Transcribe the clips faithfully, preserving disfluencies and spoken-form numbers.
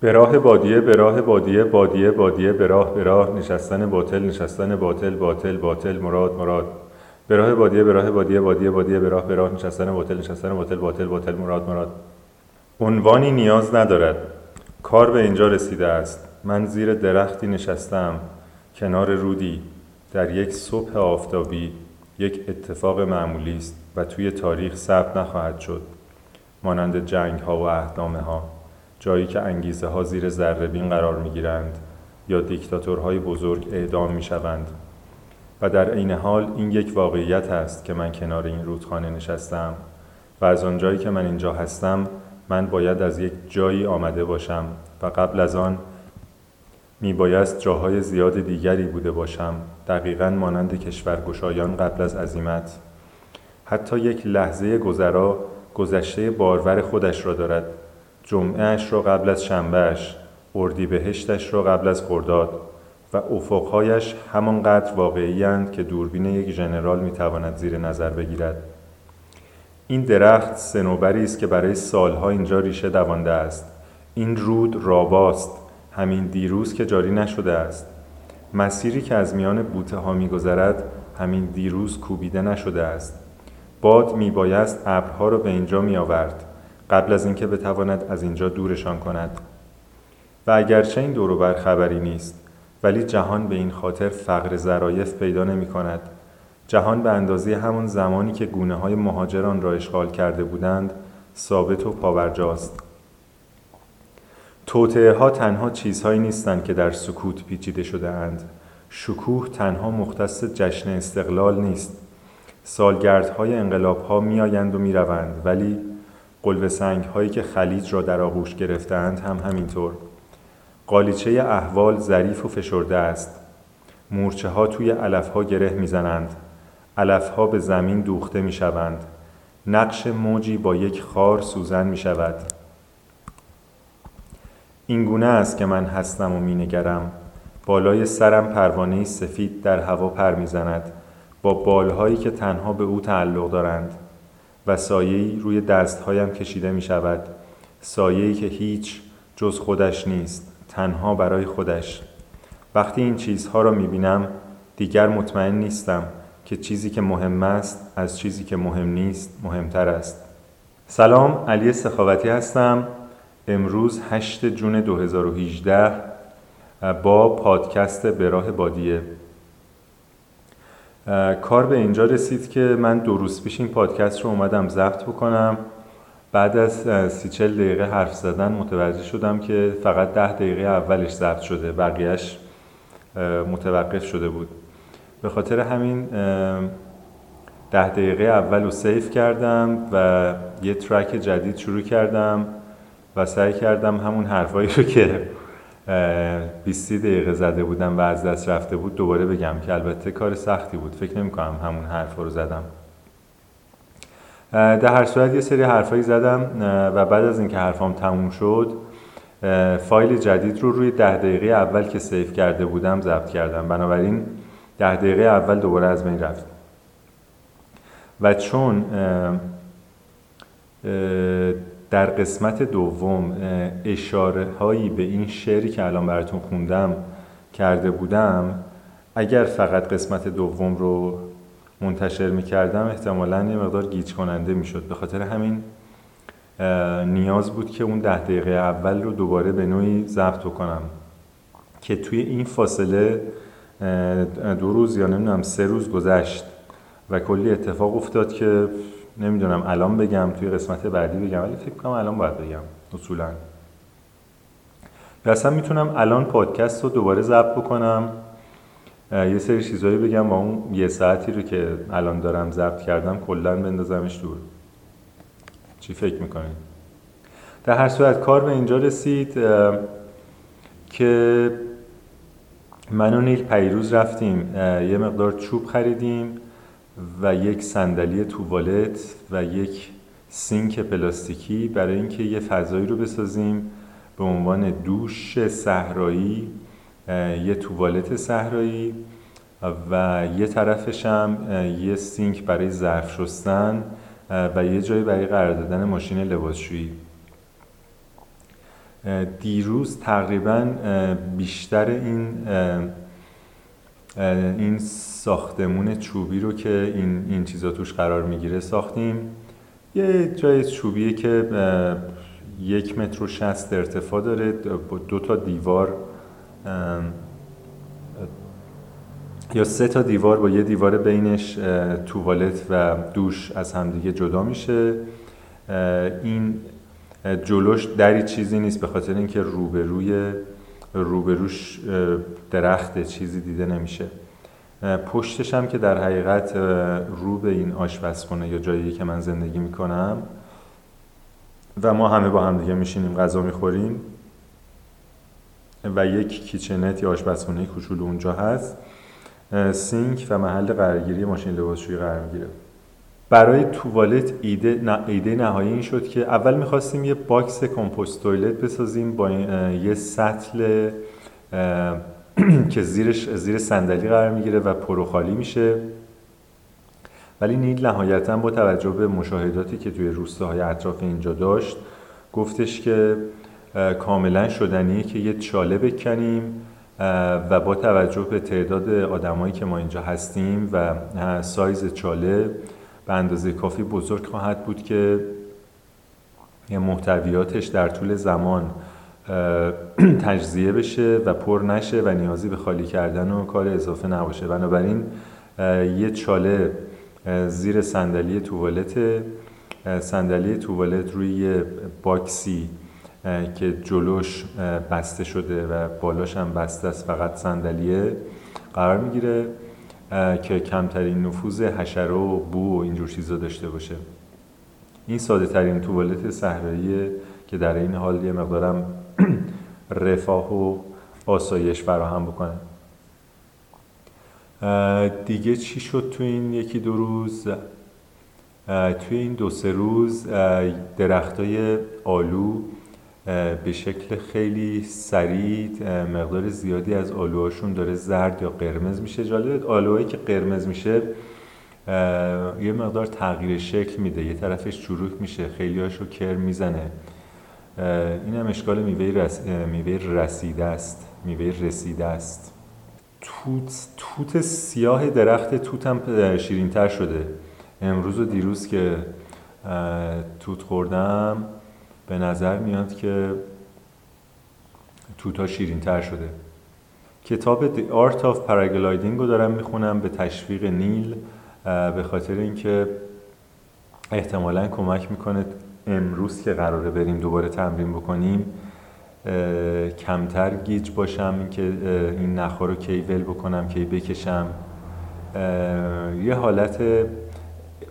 به راه بادیه به راه بادیه بادیه بادیه به راه به راه نشستن باطل نشستن باطل باطل باطل مراد مراد به راه بادیه به راه بادیه بادیه بادیه به راه به راه نشستن باطل نشستن باطل باطل باطل مراد مراد عنوانی نیاز ندارد. کار به اینجا رسیده است. من زیر درختی نشستم، کنار رودی، در یک صبح آفتابی. یک اتفاق معمولی است و توی تاریخ ثبت نخواهد شد، مانند جنگ ها و عهدنامه ها، جایی که انگیزه ها زیر ذره بین قرار می گیرند یا دیکتاتورهای بزرگ اعدام می شوند. و در عین حال این یک واقعیت است که من کنار این رودخانه نشستم و از آنجایی که من اینجا هستم، من باید از یک جایی آمده باشم و قبل از آن می بایست جاهای زیاد دیگری بوده باشم، دقیقاً مانند کشورگشایان قبل از عزیمت. حتی یک لحظه گذرا گذشته بارور خودش را دارد، جمعهش را قبل از شنبهش، اردیبهشتش را قبل از خرداد، و افقهایش همانقدر واقعی اند که دوربین یک ژنرال می تواند زیر نظر بگیرد. این درخت صنوبری است که برای سالها اینجا ریشه دوانده است. این رود راباست، همین دیروز که جاری نشده است. مسیری که از میان بوته ها می گذرد همین دیروز کوبیده نشده است. باد می بایست ابرها را به اینجا می آورد قبل از اینکه بتواند از اینجا دورشان کند. و اگرچه این دور و بر خبری نیست، ولی جهان به این خاطر فقر ظرایف پیدا نمی کند. جهان به اندازه همان زمانی که گونه های مهاجران را اشغال کرده بودند ثابت و پابرجاست. توطئه ها تنها چیزهایی نیستند که در سکوت پیچیده شده اند. شکوه تنها مختص جشن استقلال نیست. سالگردهای انقلاب ها می آیند و می روند، ولی قلوه سنگ هایی که خلیج را در آغوش گرفتند هم همینطور. قالیچه احوال ظریف و فشرده است. مورچه ها توی علف ها گره می زنند. علف ها به زمین دوخته می شوند. نقش موجی با یک خار سوزن می شود. این گونه است که من هستم و می نگرم. بالای سرم پروانه سفید در هوا پر می زند، با بالهایی که تنها به او تعلق دارند، و سایه‌ای روی دستهایم کشیده می شود، سایه‌ای که هیچ جز خودش نیست، تنها برای خودش. وقتی این چیزها را می بینم دیگر مطمئن نیستم که چیزی که مهم است از چیزی که مهم نیست مهمتر است. سلام، علی سخاوتی هستم. امروز هشتم جون دو هزار و هجده با پادکست به راه بادیه. کار به اینجا رسید که من دو روز پیش این پادکست رو اومدم ضبط بکنم. بعد از سی چل دقیقه حرف زدن متوجه شدم که فقط ده دقیقه اولش ضبط شده، بقیهش متوقف شده بود. به خاطر همین ده دقیقه اول رو سیف کردم و یه ترک جدید شروع کردم و سعی کردم همون حرفایی رو که بیست دقیقه زده بودم و از دست رفته بود دوباره بگم، که البته کار سختی بود. فکر نمی کنم همون حرفا رو زدم. در هر صورت یه سری حرفایی زدم و بعد از اینکه حرفام تموم شد فایل جدید رو روی ده دقیقه اول که سیو کرده بودم ضبط کردم. بنابراین ده دقیقه اول دوباره از بین رفت. و چون در قسمت دوم اشاره هایی به این شعری که الان براتون خوندم کرده بودم، اگر فقط قسمت دوم رو منتشر می‌کردم احتمالاً یه مقدار گیج کننده می‌شد. به خاطر همین نیاز بود که اون ده دقیقه اول رو دوباره به نوعی ضبط کنم که توی این فاصله دو روز یا نمیدونم سه روز گذشت و کلی اتفاق افتاد که نمیدونم الان بگم توی قسمت بعدی بگم، ولی فکر کنم الان باید بگم اصولاً. پس هم میتونم الان پادکست رو دوباره ضبط بکنم، یه سری چیزایی بگم و اون یه ساعتی رو که الان دارم ضبط کردم کلاً بندازمش دور. چی فکر میکنید؟ در هر صورت کار به اینجا رسید که من و نیل پیروز رفتیم یه مقدار چوب خریدیم و یک صندلی توالت و یک سینک پلاستیکی برای اینکه یه فضایی رو بسازیم به عنوان دوش صحرایی، یه توالت صحرایی و یه طرفش هم یه سینک برای ظرف شستن و یه جایی برای قرار دادن ماشین لباسشویی. دیروز تقریباً بیشتر این این ساختمون چوبی رو که این این چیزا توش قرار میگیره ساختیم. یه جای چوبیه که یک متر و شصت ارتفاع داره، دو تا دیوار یا سه تا دیوار با یه دیوار بینش توالت و دوش از همدیگه جدا میشه. این جلوش دری چیزی نیست به خاطر اینکه روبروی روبروش درخت چیزی دیده نمیشه. پشتش هم که در حقیقت رو به این آشپزخونه یا جایی که من زندگی میکنم و ما همه با هم دیگه میشینیم غذا میخوریم و یک کیچنت یا آشپزخونه کوچولو اونجا هست. سینک و محل قرارگیری ماشین لباسشویی قرار میگیره. برای توالت ایده نه ایده نهایی این شد که اول میخواستیم یه باکس کمپوست توالت بسازیم با یه سطل که زیرش زیر صندلی قرار میگیره و پر و خالی میشه، ولی نیل نهایتاً با توجه به مشاهداتی که توی روستاهای اطراف اینجا داشت گفتش که کاملا شدنیه که یه چاله بکنیم و با توجه به تعداد آدمایی که ما اینجا هستیم و سایز چاله به اندازه کافی بزرگ خواهد بود که محتویاتش در طول زمان تجزیه بشه و پر نشه و نیازی به خالی کردن و کار اضافه نباشه. بنابراین یه چاله زیر صندلی توالت، صندلی توالت روی باکسی که جلوش بسته شده و بالاش هم بسته است، فقط صندلیه قرار میگیره که کمترین نفوذ حشره و بو و اینجور چیزا داشته باشه. این ساده ترین توالت صحرایی که در این حال یه مقدارم رفاه و آسایش فراهم بکنه. دیگه چی شد تو این یکی دو روز؟ توی این دو سه روز درختای آلو به شکل خیلی سریع مقدار زیادی از آلوهاشون داره زرد یا قرمز میشه. جالب، آلوهایی که قرمز میشه یه مقدار تغییر شکل میده، یه طرفش چروک میشه، خیلی هاشو کرم میزنه. این هم اشکال میوه رس... رسیده است میوه رسیده است. توت توت سیاه درخت توت هم شیرین‌تر شده. امروز و دیروز که توت خوردم به نظر میاد که توتا شیرین‌تر شده. کتاب The Art of Paragliding رو دارم میخونم به تشویق نیل، به خاطر اینکه احتمالاً کمک میکنه امروز که قراره بریم دوباره تمرین بکنیم کمتر گیج باشم، اینکه این نخا رو کی ول بکنم کی بکشم. یه حالت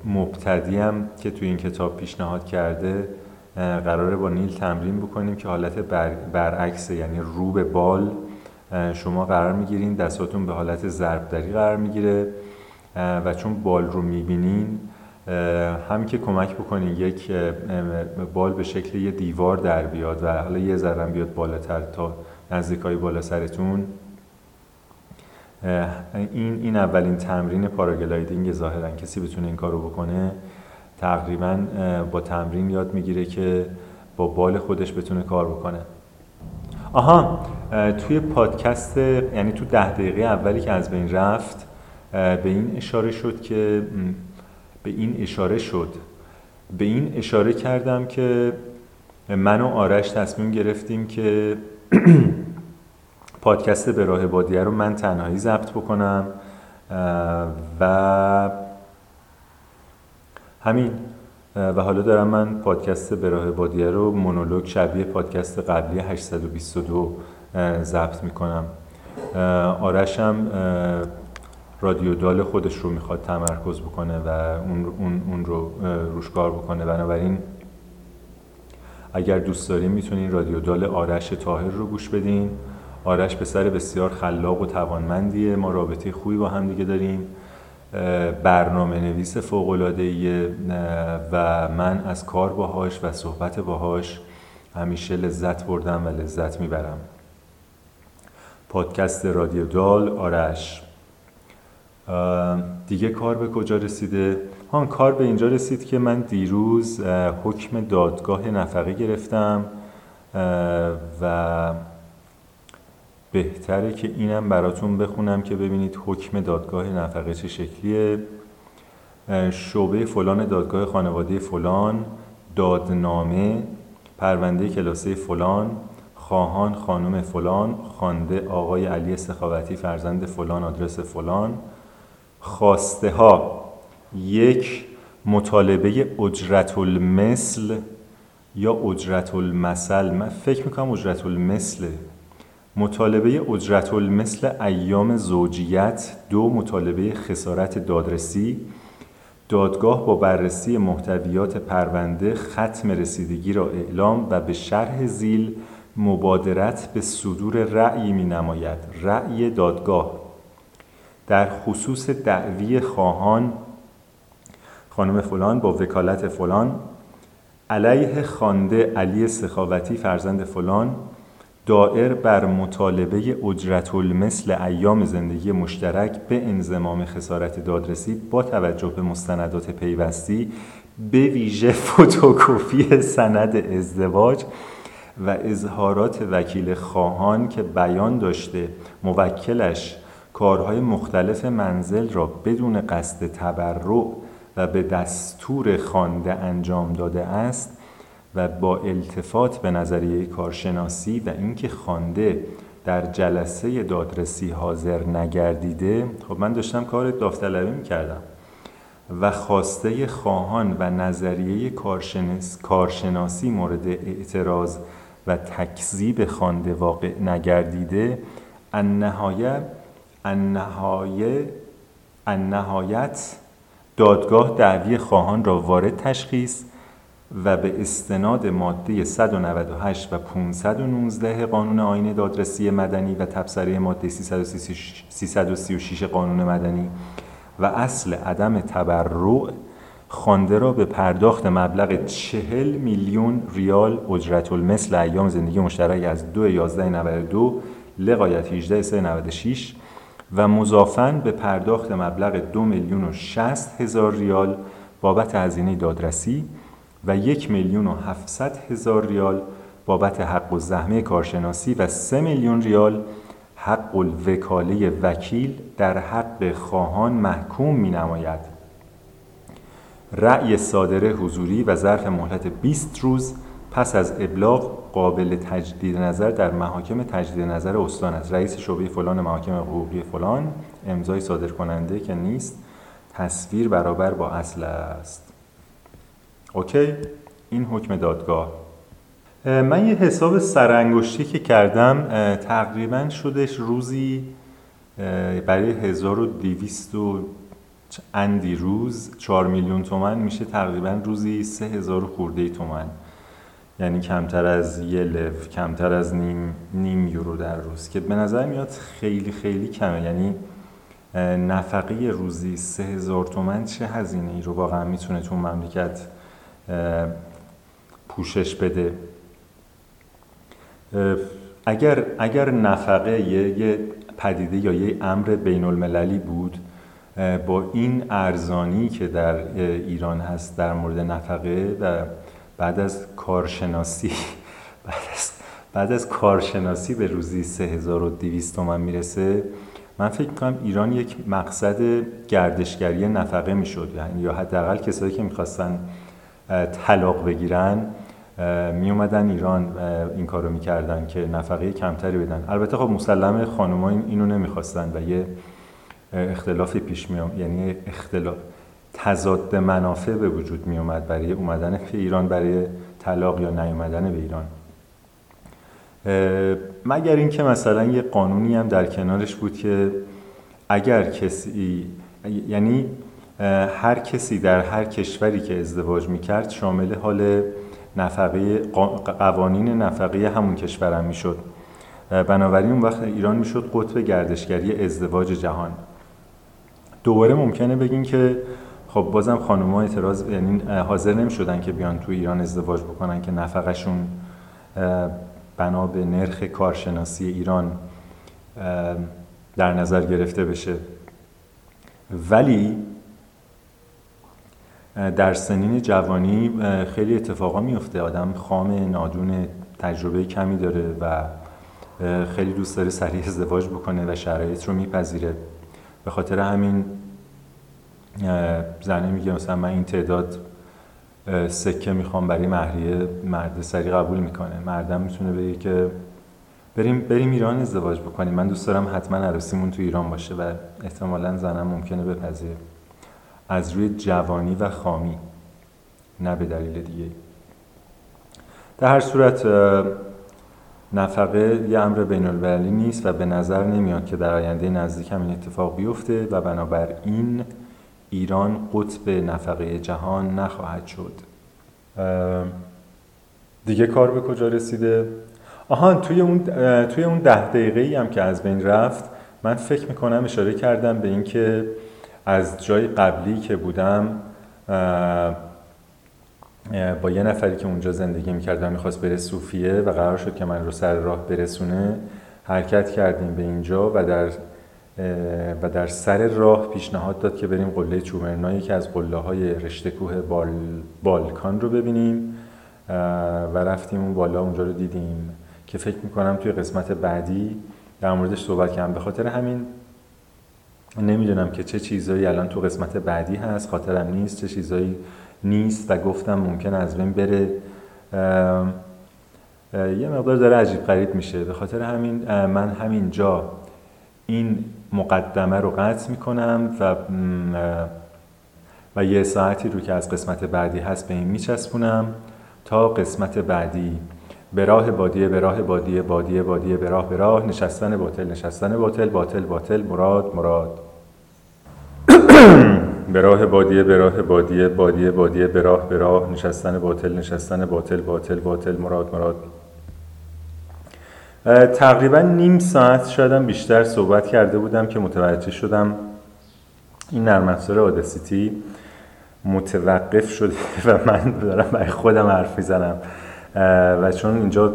مبتدی هم که توی این کتاب پیشنهاد کرده قراره با نیل تمرین بکنیم که حالت بر... برعکسه، یعنی رو به بال شما قرار میگیرین، دستاتون به حالت ضربدری قرار میگیره و چون بال رو میبینین هم که کمک بکنین یک بال به شکل یه دیوار در بیاد و حالا یه ذره بیاد بالاتر تا نزدیکای بالا سرتون. این این اولین تمرین پاراگلایدینگ ظاهرا کسی بتونه این کارو بکنه تقریبا با تمرین یاد میگیره که با بال خودش بتونه کار بکنه. آها توی پادکست، یعنی تو ده دقیقه اولی که از بین رفت به این اشاره شد که به این اشاره شد به این اشاره کردم که من و آرش تصمیم گرفتیم که پادکست به راه بادیه رو من تنهایی ضبط بکنم و همین و حالا دارم من پادکست به راه بادیه رو مونولوگ شبیه پادکست قبلی هشتصد و بیست و دو ضبط میکنم. آرش هم رادیودال خودش رو میخواد تمرکز بکنه و اون اون اون رو روش کار بکنه. بنابراین اگر دوست دارین میتونین رادیودال آرش طاهر رو گوش بدین. آرش پسر بسیار خلاق و توانمندیه، ما رابطه خوبی با هم دیگه داریم، برنامه نویس فوق‌العاده‌ایه و من از کار باهاش و صحبت باهاش همیشه لذت بردم و لذت میبرم. پادکست رادیودال آرش. دیگه کار به کجا رسیده؟ هم کار به اینجا رسید که من دیروز حکم دادگاه نفقه گرفتم و بهتره که اینم براتون بخونم که ببینید حکم دادگاه نفقه چه شکلیه. شعبه فلان دادگاه خانواده فلان، دادنامه، پرونده کلاسه فلان، خواهان خانم فلان، خوانده آقای علی سخاوتی فرزند فلان، آدرس فلان. خواسته ها: یک، مطالبه اجرت المثل یا اجرت المثل، من فکر میکنم اجرت المثله، مطالبه اجرت المثل ایام زوجیت. دو، مطالبه خسارت دادرسی. دادگاه با بررسی محتویات پرونده ختم رسیدگی را اعلام و به شرح ذیل مبادرت به صدور رأی می نماید. رأی دادگاه در خصوص دعوی خواهان خانم فلان با وکالت فلان علیه خوانده علی سخاوتی فرزند فلان دائر بر مطالبه اجرت المثل ایام زندگی مشترک به انضمام خسارت دادرسی با توجه به مستندات پیوستی به ویژه فتوکپی سند ازدواج و اظهارات وکیل خواهان که بیان داشته موکلش کارهای مختلف منزل را بدون قصد تبرع و به دستور خوانده انجام داده است و با التفات به نظریه کارشناسی و اینکه خوانده در جلسه دادرسی حاضر نگردیده. خب من داشتم کار داوطلبی می‌کردم. و خواسته خواهان و نظریه کارشناس کارشناسی مورد اعتراض و تکذیب خوانده واقع نگردیده، النهایه النهایه النهایت دادگاه دعوی خواهان را وارد تشخیص و به استناد ماده صد و نود و هشت و پانصد و نوزده قانون آیین دادرسی مدنی و تبصره ماده سیصد و سی و شش قانون مدنی و اصل عدم تبرع خوانده را به پرداخت مبلغ چهل میلیون ریال اجرت المثل ایام زندگی مشترک از دو یازده نود و دو لغایت هجده سه نود و شش و مضافاً به پرداخت مبلغ دو میلیون و شصت هزار ریال بابت هزینه دادرسی و یک میلیون و هفتصد هزار ریال بابت حق و زحمه کارشناسی و سه میلیون ریال حق الوکاله وکیل در حق خواهان محکوم می نماید. رأی صادره حضوری و ظرف مهلت بیست روز پس از ابلاغ قابل تجدید نظر در محاکم تجدید نظر استان است. رئیس شعبه فلان محاکم حقوقی فلان، امضای صادر کننده که نیست، تصویر برابر با اصل است. اوکی، این حکم دادگاه. من یه حساب سرانگشتی که کردم تقریبا شدش روزی برای هزار و دویست اندی روز چهار میلیون تومن میشه تقریبا روزی سه هزار خورده تومن، یعنی کمتر از یه لف، کمتر از نیم نیم یورو در روز، که به نظر میاد خیلی خیلی کمه. یعنی نفقه روزی سه هزار تومن چه هزینه ای رو واقعا میتونه تو مملکت پوشش بده؟ اگر اگر نفقه یه, یه پدیده یا یه امر بین المللی بود، با این ارزانی که در ایران هست در مورد نفقه و بعد از کارشناسی بعد از بعد از کارشناسی به روزی سه هزار و دویست تومان میرسه، من فکر می‌کنم ایران یک مقصد گردشگری نفقه میشد، یعنی یا حداقل کسایی که می‌خواستن طلاق بگیرن می اومدن ایران این کارو میکردن که نفقه کمتری بدن. البته خب مسلمه خانوما اینو نمیخواستن و یه اختلافی پیش می اومد، یعنی اختلاف تضاد منافع به وجود می اومد برای اومدن به ایران برای طلاق یا نیومدن به ایران، مگر اینکه مثلا یه قانونی هم در کنارش بود که اگر کسی، یعنی هر کسی در هر کشوری که ازدواج میکرد شامل حال نفقه قوانین نفقه همون کشور هم میشد. بنابراین اون وقت ایران میشد قطب گردشگری ازدواج جهان. دوباره ممکنه بگین که خب بازم خانوما اعتراض، یعنی حاضر نمیشدن که بیان تو ایران ازدواج بکنن که نفقهشون بنا به نرخ کارشناسی ایران در نظر گرفته بشه. ولی در سنین جوانی خیلی اتفاقا میفته، آدم خام نادون تجربه کمی داره و خیلی دوست داره سریع ازدواج بکنه و شرایط رو میپذیره. به خاطر همین زنه میگه مثلا من این تعداد سکه میخوام برای مهریه، مرد سریع قبول میکنه. مردم میتونه بگه که بریم بریم ایران ازدواج بکنیم، من دوست دارم حتما عروسیمون تو ایران باشه و احتمالاً زنم ممکنه بپذیره، از روی جوانی و خامی، نه به دلیل دیگه. در هر صورت نفقه یه امر بین المللی نیست و به نظر نمیاد که در آینده نزدیک هم این اتفاق بیفته و بنابراین ایران قطب نفقه جهان نخواهد شد. دیگه کار به کجا رسیده؟ آهان توی اون توی اون ده دقیقه‌ای هم که از بین رفت، من فکر میکنم اشاره کردم به این که از جای قبلی که بودم با یه نفری که اونجا زندگی میکرد و میخواست بره صوفیه و قرار شد که من رو سر راه برسونه، حرکت کردیم به اینجا و در و در سر راه پیشنهاد داد که بریم قله چومرنایی که از قله های رشته کوه بال... بالکان رو ببینیم و رفتیم اون بالا، اونجا رو دیدیم که فکر میکنم توی قسمت بعدی در موردش صحبت کنم. به خاطر همین نمیدونم که چه چیزایی الان تو قسمت بعدی هست، خاطرم نیست چه چیزایی نیست و گفتم ممکن از بین بره، اه، اه، یه مقدار داره عجیب غریب میشه. به خاطر همین من همینجا این مقدمه رو قطع میکنم و و یه ساعتی رو که از قسمت بعدی هست به این میچسبونم تا قسمت بعدی. به راه بادیه، به راه بادیه، بادیه بادیه، به راه به راه، نشستن باطل، نشستن باطل، باطل باطل، مراد مراد. به راه بادیه، به راه بادیه، بادیه بادیه، به راه به راه، نشستن باطل، نشستن باطل، باطل باطل، مراد مراد. تقریبا نیم ساعت شایدم بیشتر صحبت کرده بودم که متوجه شدم این نرم افزار اوداسیتی متوقف شده و من دارم برای خودم حرف میزنم و چون اینجا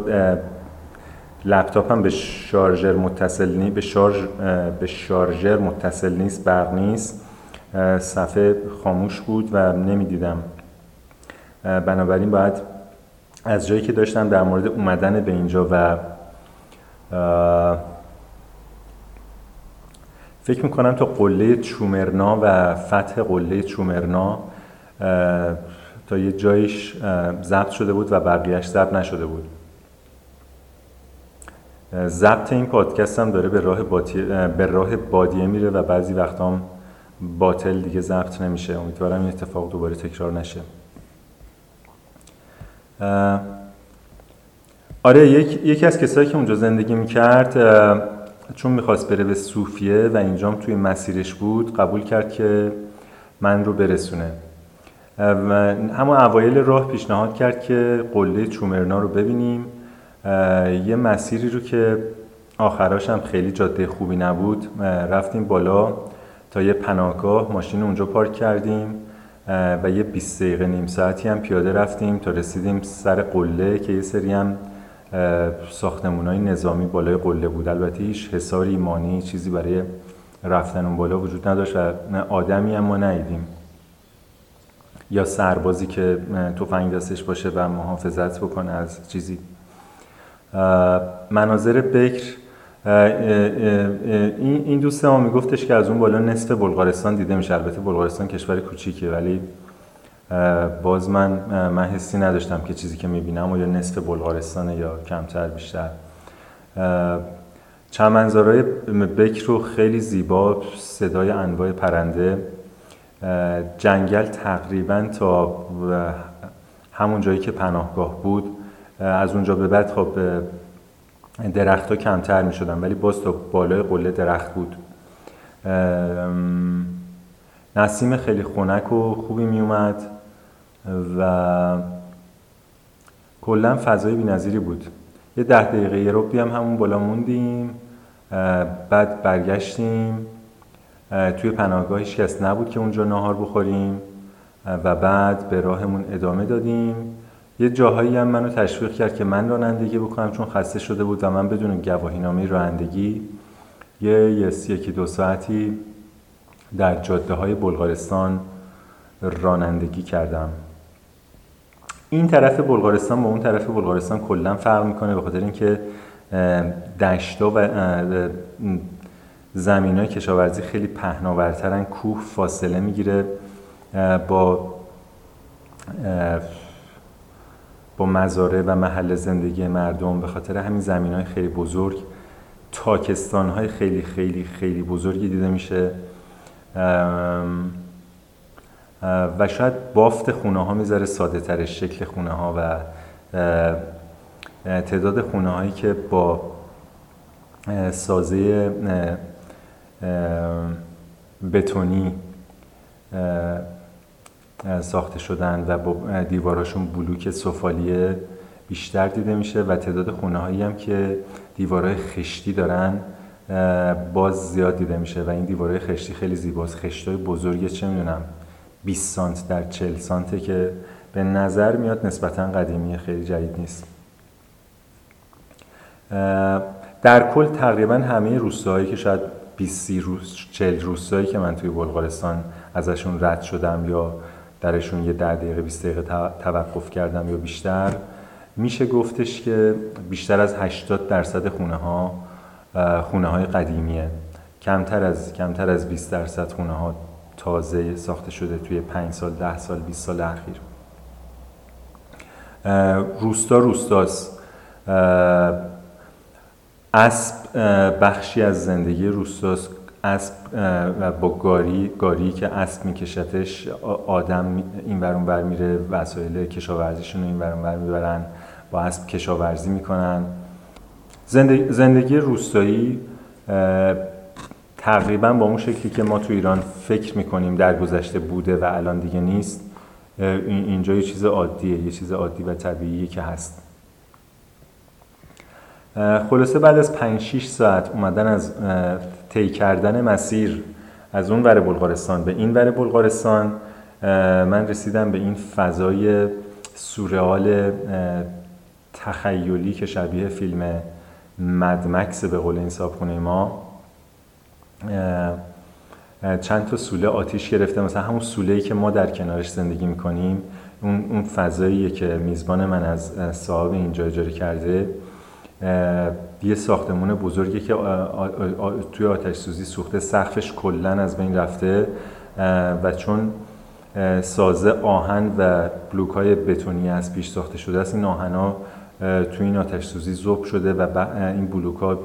لپتاپم به شارژر متصل نیست، به شارژ به شارژر متصل نیست، برق نیست، صفحه خاموش بود و نمیدیدم. بنابراین باید از جایی که داشتم در مورد اومدن به اینجا و فکر میکنم تا قله چومرنا و فتح قله چومرنا تا یه جایش ضبط شده بود و بقیهش ضبط نشده بود. ضبط این پادکست هم داره به راه بادیه, به راه بادیه میره و بعضی وقتا هم باطل دیگه ضبط نمیشه. امیدوارم این اتفاق دوباره تکرار نشه. آره، یک یکی از کسایی که اونجا زندگی میکرد چون میخواست بره به صوفیه و اینجام توی مسیرش بود، قبول کرد که من رو برسونه. اما اوایل راه پیشنهاد کرد که قله چومرنا رو ببینیم، یه مسیری رو که آخراش هم خیلی جاده خوبی نبود. رفتیم بالا تا یه پناهگاه، ماشین اونجا پارک کردیم و یه بیست دقیقه نیم ساعتی هم پیاده رفتیم تا رسیدیم سر قله که یه سری هم ساختمان‌های نظامی بالای قله بود. البته هیچ حصاری، مانعی، چیزی برای رفتن اون بالا وجود نداشت و آدمی هم ما ندیدیم یا سربازی که تفنگ دستش باشه و محافظت بکنه از چیزی. مناظر بکر، این دوست ما میگفتش که از اون بالا نصف بلغارستان دیده میشه. البته بلغارستان کشور کوچیکه ولی باز من من حسی نداشتم که چیزی که میبینم و یا نصف بلغارستانه یا کمتر بیشتر. چند منظرهای بکر رو خیلی زیبا، صدای انواع پرنده، جنگل تقریبا تا همون جایی که پناهگاه بود. از اونجا به بعد خب درخت‌ها کمتر می‌شدن ولی باز تا بالای قله درخت بود. نسیم خیلی خنک و خوبی میومد و کلا فضای بی‌نظیری بود. یه ده دقیقه یه ربعی هم همون بالا موندیم، بعد برگشتیم. توی پناهگاه هیچ کس نبود که اونجا ناهار بخوریم و بعد به راهمون ادامه دادیم. یه جاهایی هم منو تشویق کرد که من رانندگی بکنم چون خسته شده بود و من بدون گواهینامه رانندگی یه یکی دو ساعتی در جاده‌های بلغارستان رانندگی کردم. این طرف بلغارستان با اون طرف بلغارستان کلا فرق میکنه، به خاطر اینکه دشتا و زمینای کشاورزی خیلی پهناورترن، کوه فاصله میگیره با با مزارع و محل زندگی مردم. به خاطر همین زمینای خیلی بزرگ، تاکستان‌های خیلی خیلی خیلی بزرگی دیده میشه و شاید بافت خونه ها میذاره ساده تر، شکل خونه ها و تعداد خونه هایی که با سازه بتونی ساخته شدن و با دیواراشون بلوک سفالیه بیشتر دیده میشه و تعداد خونه هایی هم که دیوارای خشتی دارن باز زیاد دیده میشه و این دیوارای خشتی خیلی زیباست. خشتای بزرگه، چه میدونم بیست سانت در چهل سانته که به نظر میاد نسبتاً قدیمی، خیلی جدید نیست. در کل تقریباً همه روستاهایی که شاید بیست سی روز چهل روستایی که من توی بلغارستان ازشون رد شدم یا درشون یه ده دقیقه بیست دقیقه توقف کردم یا بیشتر، میشه گفتش که بیشتر از هشتاد درصد خونه ها خونه های قدیمیه. کمتر از کمتر از بیست درصد خونه ها تازه ساخته شده توی پنج سال، ده سال، بیست سال اخیر. روستا روستاست. اسب بخشی از زندگی روستاست. اسب با گاری، گاری که اسب میکشتش، آدم این ور اون ور میره، وسایل کشاورزیشون رو این ور اون ور میبرن، با اسب کشاورزی میکنن. زندگی, زندگی روستایی تقریبا با اون شکلی که ما تو ایران فکر میکنیم در گذشته بوده و الان دیگه نیست، اینجا یه چیز عادیه، یه چیز عادی و طبیعیه که هست. خلاصه بعد از پنج شش ساعت اومدن از طی کردن مسیر از اون ور بلغارستان به این ور بلغارستان، من رسیدم به این فضای سورئال تخیلی که شبیه فیلم مدمکس به قول این صاحبخونه ما. چند تا سوله آتیش گرفته، مثلا همون سوله‌ای که ما در کنارش زندگی می‌کنیم، اون اون فضاییه که میزبان من از صاحب اینجا اجاره کرده. یه ساختمون بزرگی که توی آتش سوزی سوخته، سقفش کلاً از بین رفته و چون سازه آهن و بلوک‌های بتونی از پیش ساخته شده است، این آهن‌ها توی این آتش سوزی ذوب شده و این بلوک‌ها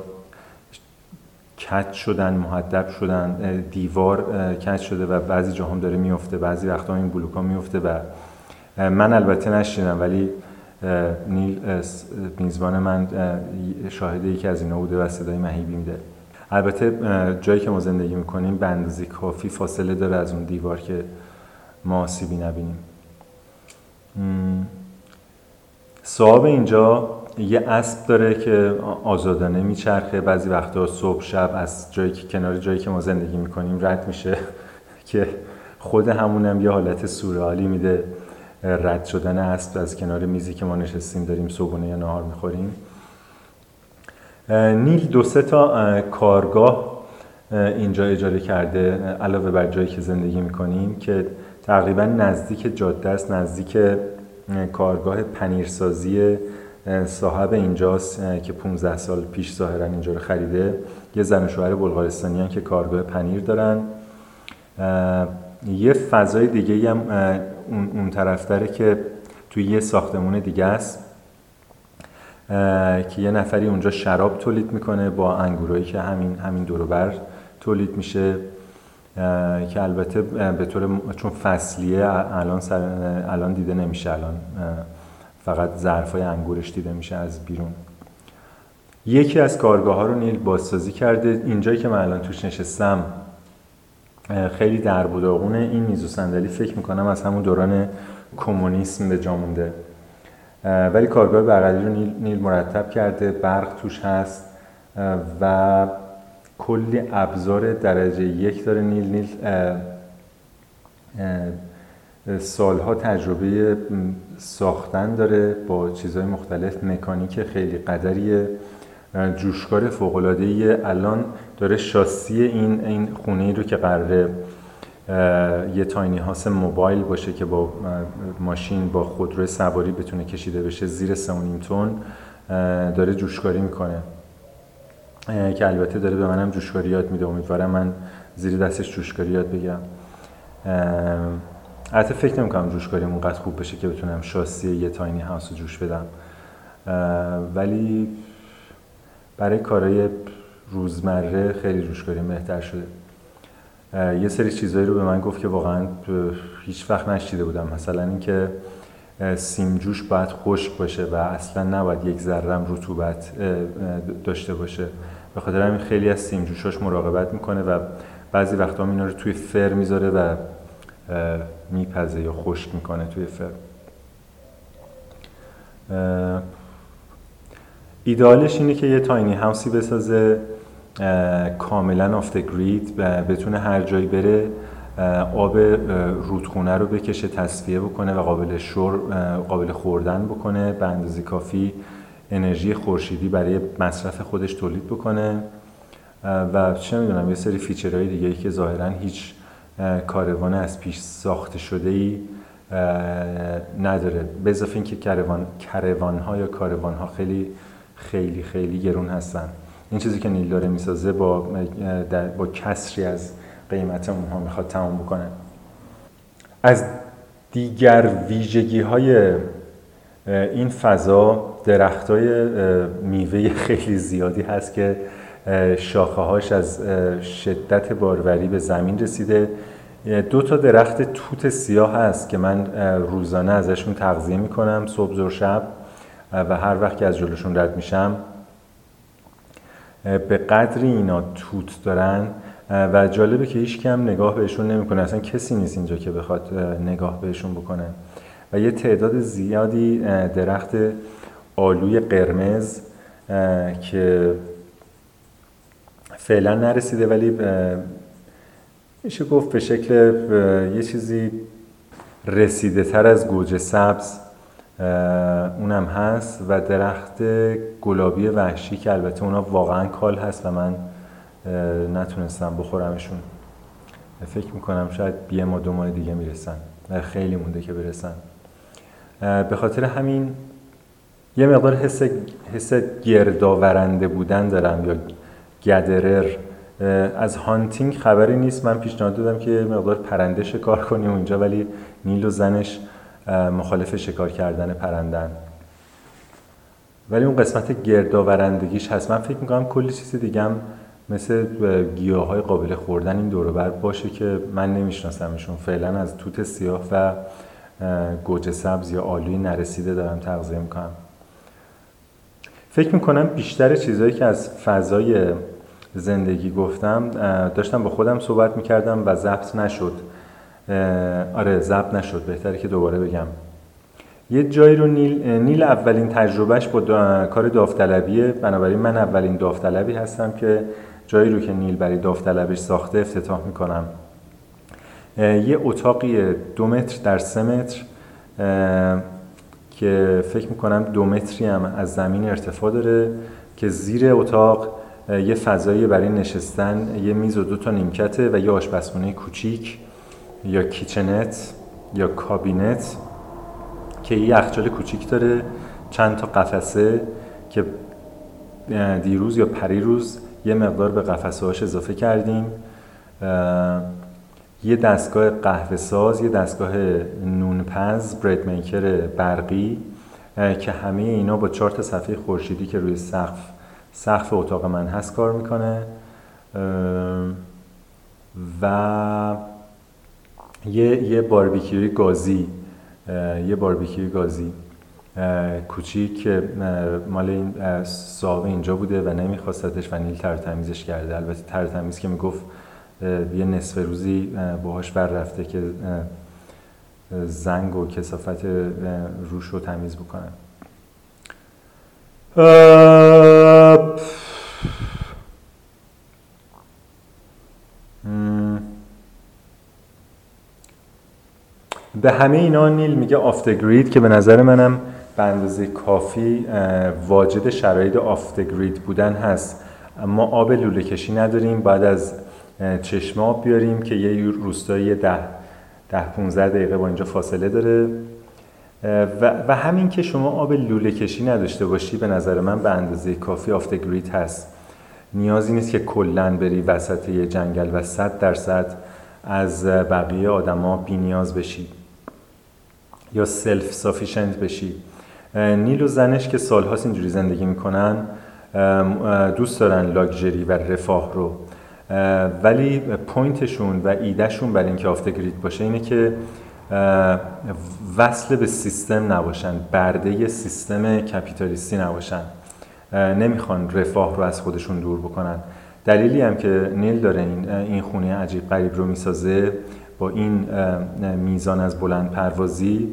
کج شدن، محدب شدن، دیوار کج شده و بعضی جا هم داره میفته، بعضی وقتا این بلوک ها میفته و من البته نشینم، ولی نیل میزبان من شاهد یکی از اینا بوده و صدای مهیبی میده. البته جایی که ما زندگی میکنیم به اندازه کافی فاصله داره از اون دیوار که ما آسیبی نبینیم. صاحب اینجا یه اسب داره که آزادانه میچرخه، بعضی وقتا صبح شب از جایی که کنار جایی که ما زندگی میکنیم رد میشه که خود همونم یه حالت سورئالی میده. رد شدن اسب از کنار میزی که ما نشستیم داریم صبحونه یا نهار میخوریم. نیل دو سه تا کارگاه اینجا اجاره کرده علاوه بر جایی که زندگی میکنیم که تقریبا نزدیک جاده است، نزدیک کارگاه پنیرسازی صاحب اینجاست که پانزده سال پیش ظاهراً اینجا رو خریده. یه زن و شوهر بلغارستانی هستن که کارگاه پنیر دارن. یه فضای دیگه هم اون طرف داره که توی یه ساختمون دیگه است که یه نفری اونجا شراب تولید میکنه با انگورایی که همین همین دور و بر تولید میشه، که البته به طور چون فصلیه الان سر... الان دیده نمیشه، الان فقط ظرفای انگورش دیده میشه از بیرون. یکی از کارگاه ها رو نیل بازسازی کرده. اینجایی که من الان توش نشستم خیلی درب و داغونه. این میز و صندلی فکر میکنم از همون دوران کمونیسم به جا مونده، ولی کارگاه بغلی رو نیل, نیل مرتب کرده، برق توش هست و کلی ابزار درجه یک داره. نیل نیل سالها تجربه ساختن داره با چیزهای مختلف، مکانیک خیلی قدریه، جوشکار فوق‌العاده‌ایه. الان داره شاسی این این خونه‌ای رو که قراره یه تاینی هاوس موبایل باشه که با ماشین با خودروی سواری بتونه کشیده بشه زیر سه و نیم تن، داره جوشکاری میکنه که البته داره به منم جوشکاری یاد میده. امیدوارم من زیر دستش جوشکاری یاد بگم. البته فکر نمیکنم جوشکاریم اونقدر خوب بشه که بتونم شاسی یه تاینی هاوس رو جوش بدم، ولی برای کارهای روزمره خیلی جوشکاریم بهتر شده. یه سری چیزایی رو به من گفت که واقعا هیچ وقت نشیده بودم، مثلا اینکه سیم جوش باید خشک باشه و اصلا نباید یک ذره هم رطوبت داشته باشه. به خاطر همین خیلی از سیم جوشاش مراقبت میکنه و بعضی وقتا هم اینا رو توی فر میذاره و میپزه یا خشک میکنه توی فر. ایدئالش اینه که یه تاینی هاوسی بسازه کاملا آف د گرید، بتونه هر جایی بره آب رودخونه رو بکشه، تصفیه بکنه و قابل شرب قابل خوردن بکنه، به اندازه کافی انرژی خورشیدی برای مصرف خودش تولید بکنه و چه میدونم یه سری فیچرهای دیگه‌ای که ظاهرا هیچ کاروان از پیش ساخته شده‌ای نداره، به اضافه اینکه کاروان کاروان‌ها یا کاروان‌ها خیلی خیلی خیلی گرون هستن. این چیزی که نیل داره میسازه با با کسری از قیمت اونها میخواد تمام بکنه. از دیگر ویژگی‌های این فضا، درختای میوه خیلی زیادی هست که شاخه‌هاش از شدت باروری به زمین رسیده. دو تا درخت توت سیاه هست که من روزانه ازشون تغذیه میکنم، صبح زور شب، و هر وقت که از جلوشون رد میشم به قدری اینا توت دارن و جالبه که هیچ کم نگاه بهشون نمیکنه، اصلا کسی نیست اینجا که بخواد نگاه بهشون بکنه. و یه تعداد زیادی درخت آلوی قرمز که فعلا نرسیده ولی میشه گفت به شکل یه چیزی رسیده تر از گوجه سبز اونم هست، و درخت گلابی وحشی که البته اونا واقعا کال هست و من نتونستم بخورمشون. فکر میکنم شاید یه ما دو ماه دیگه میرسن، خیلی مونده که برسن. به خاطر همین یه مقدار حس, حس گردآورنده بودن دارم یا گدرر. از هانتینگ خبری نیست، من پیشنهاد دادم که مقدار پرنده شکار کنیم اونجا، ولی نیل و زنش مخالف شکار کردن پرندن، ولی اون قسمت گردآورندگیش هست. من فکر میکنم کلی چیز دیگه هم مثل گیاهای قابل خوردن این دور و بر باشه که من نمیشناسمشون. فعلا از توت سیاه و گوجه سبز یا آلوی نرسیده دارم تغذیه میکنم. فکر میکنم بیشتر چیزایی که از فضای زندگی گفتم داشتم با خودم صحبت میکردم و ضبط نشد. آره ضبط نشد، بهتره که دوباره بگم. یه جایی رو نیل, نیل اولین تجربهش با دا... کار داوطلبیه، بنابراین من اولین داوطلبی هستم که جایی رو که نیل برای داوطلبیش ساخته افتتاح میکنم. یه اتاقی دو متر در سه متر که فکر میکنم دو متری هم از زمین ارتفاع داره، که زیر اتاق یه فضایی برای نشستن، یه میز و دو تا نیمکته و یه آشپزخونه کوچیک یا کیچنت یا کابینت که یه یخچال کوچیک داره، چند تا قفسه که دیروز یا پریروز یه مقدار به قفسه‌هاش اضافه کردیم، یه دستگاه قهوه ساز، یه دستگاه نونپز، برد میکر برقی، که همه اینا با چهار تا صفحه خورشیدی که روی سقف سقف اتاق من هست کار میکنه، و یه یه باربیکیوی گازی یه باربیکیوی گازی کوچیک که مال این صاحب اینجا بوده و نمیخواستش و نیل تر تمیزش کرده. البته تر تمیز که میگفت یه نصف روزی باهاش بر رفته که زنگ و کثافت روش رو تمیز بکنه. به همه اینا نیل میگه آف د گرید، که به نظر منم به اندازه کافی واجد شرایط آف د گرید بودن هست. ما آب لوله کشی نداریم، بعد از چشم آب بیاریم که یه روستایی ده ده پونزده دقیقه با اینجا فاصله داره و, و همین که شما آب لوله کشی نداشته باشی به نظر من به اندازه کافی آف د گرید هست. نیازی نیست که کلن بری وسط یه جنگل و صد درصد از بقیه آدم ها بی نیاز بشی یا سلف سافیشنت بشی. نیل و زنش که سالهاست اینجوری زندگی میکنن دوست دارن لاکچری و رفاه رو، ولی پوینتشون و ایدهشون برای اینکه آف د گرید باشه اینه که وصل به سیستم نباشن، برده سیستم کپیتالیستی نباشن، نمیخوان رفاه رو از خودشون دور بکنن. دلیلی هم که نیل داره این خونه عجیب غریب رو میسازه با این میزان از بلند پروازی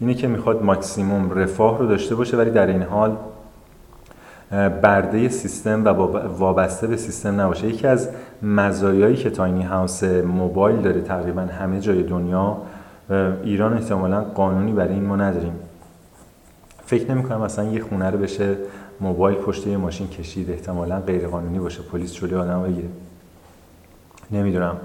اینه که میخواد ماکسیموم رفاه رو داشته باشه ولی در این حال برده سیستم و وابسته به سیستم نباشه. یکی از مزایایی که تاینی هاوس موبایل داره تقریبا همه جای دنیا، ایران احتمالاً قانونی برای این ما نداریم، فکر نمی‌کنم اصلا یه خونه رو بشه موبایل پشت یه ماشین کشید، احتمالاً غیرقانونی باشه، پلیس جلوی آدم بگیره، نمیدونم.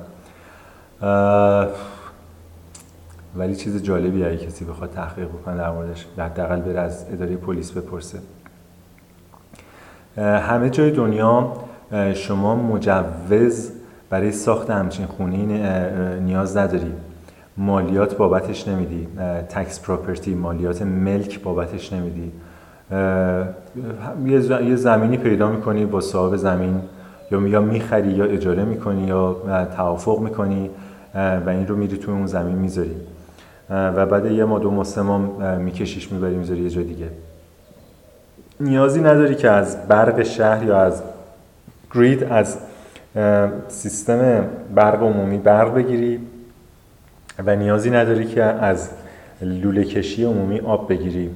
ولی چیز جالبیه اگه کسی بخواد تحقیق بکنه در موردش، حداقل بره از اداره پلیس بپرسه. همه جای دنیا شما مجوز برای ساخت همچین خونه نیاز نداری، مالیات بابتش نمیدی، تکس پراپرتی مالیات ملک بابتش نمیدی، یه زمینی پیدا میکنی با صاحب زمین یا میخری یا اجاره میکنی یا توافق میکنی و این رو میری توی اون زمین میذاری و بعد یه ما دو مستمام میکشیش میبری میذاری یه جا دیگه. نیازی نداری که از برق شهر یا از گرید، از سیستم برق عمومی برق بگیری و نیازی نداری که از لوله کشی عمومی آب بگیری.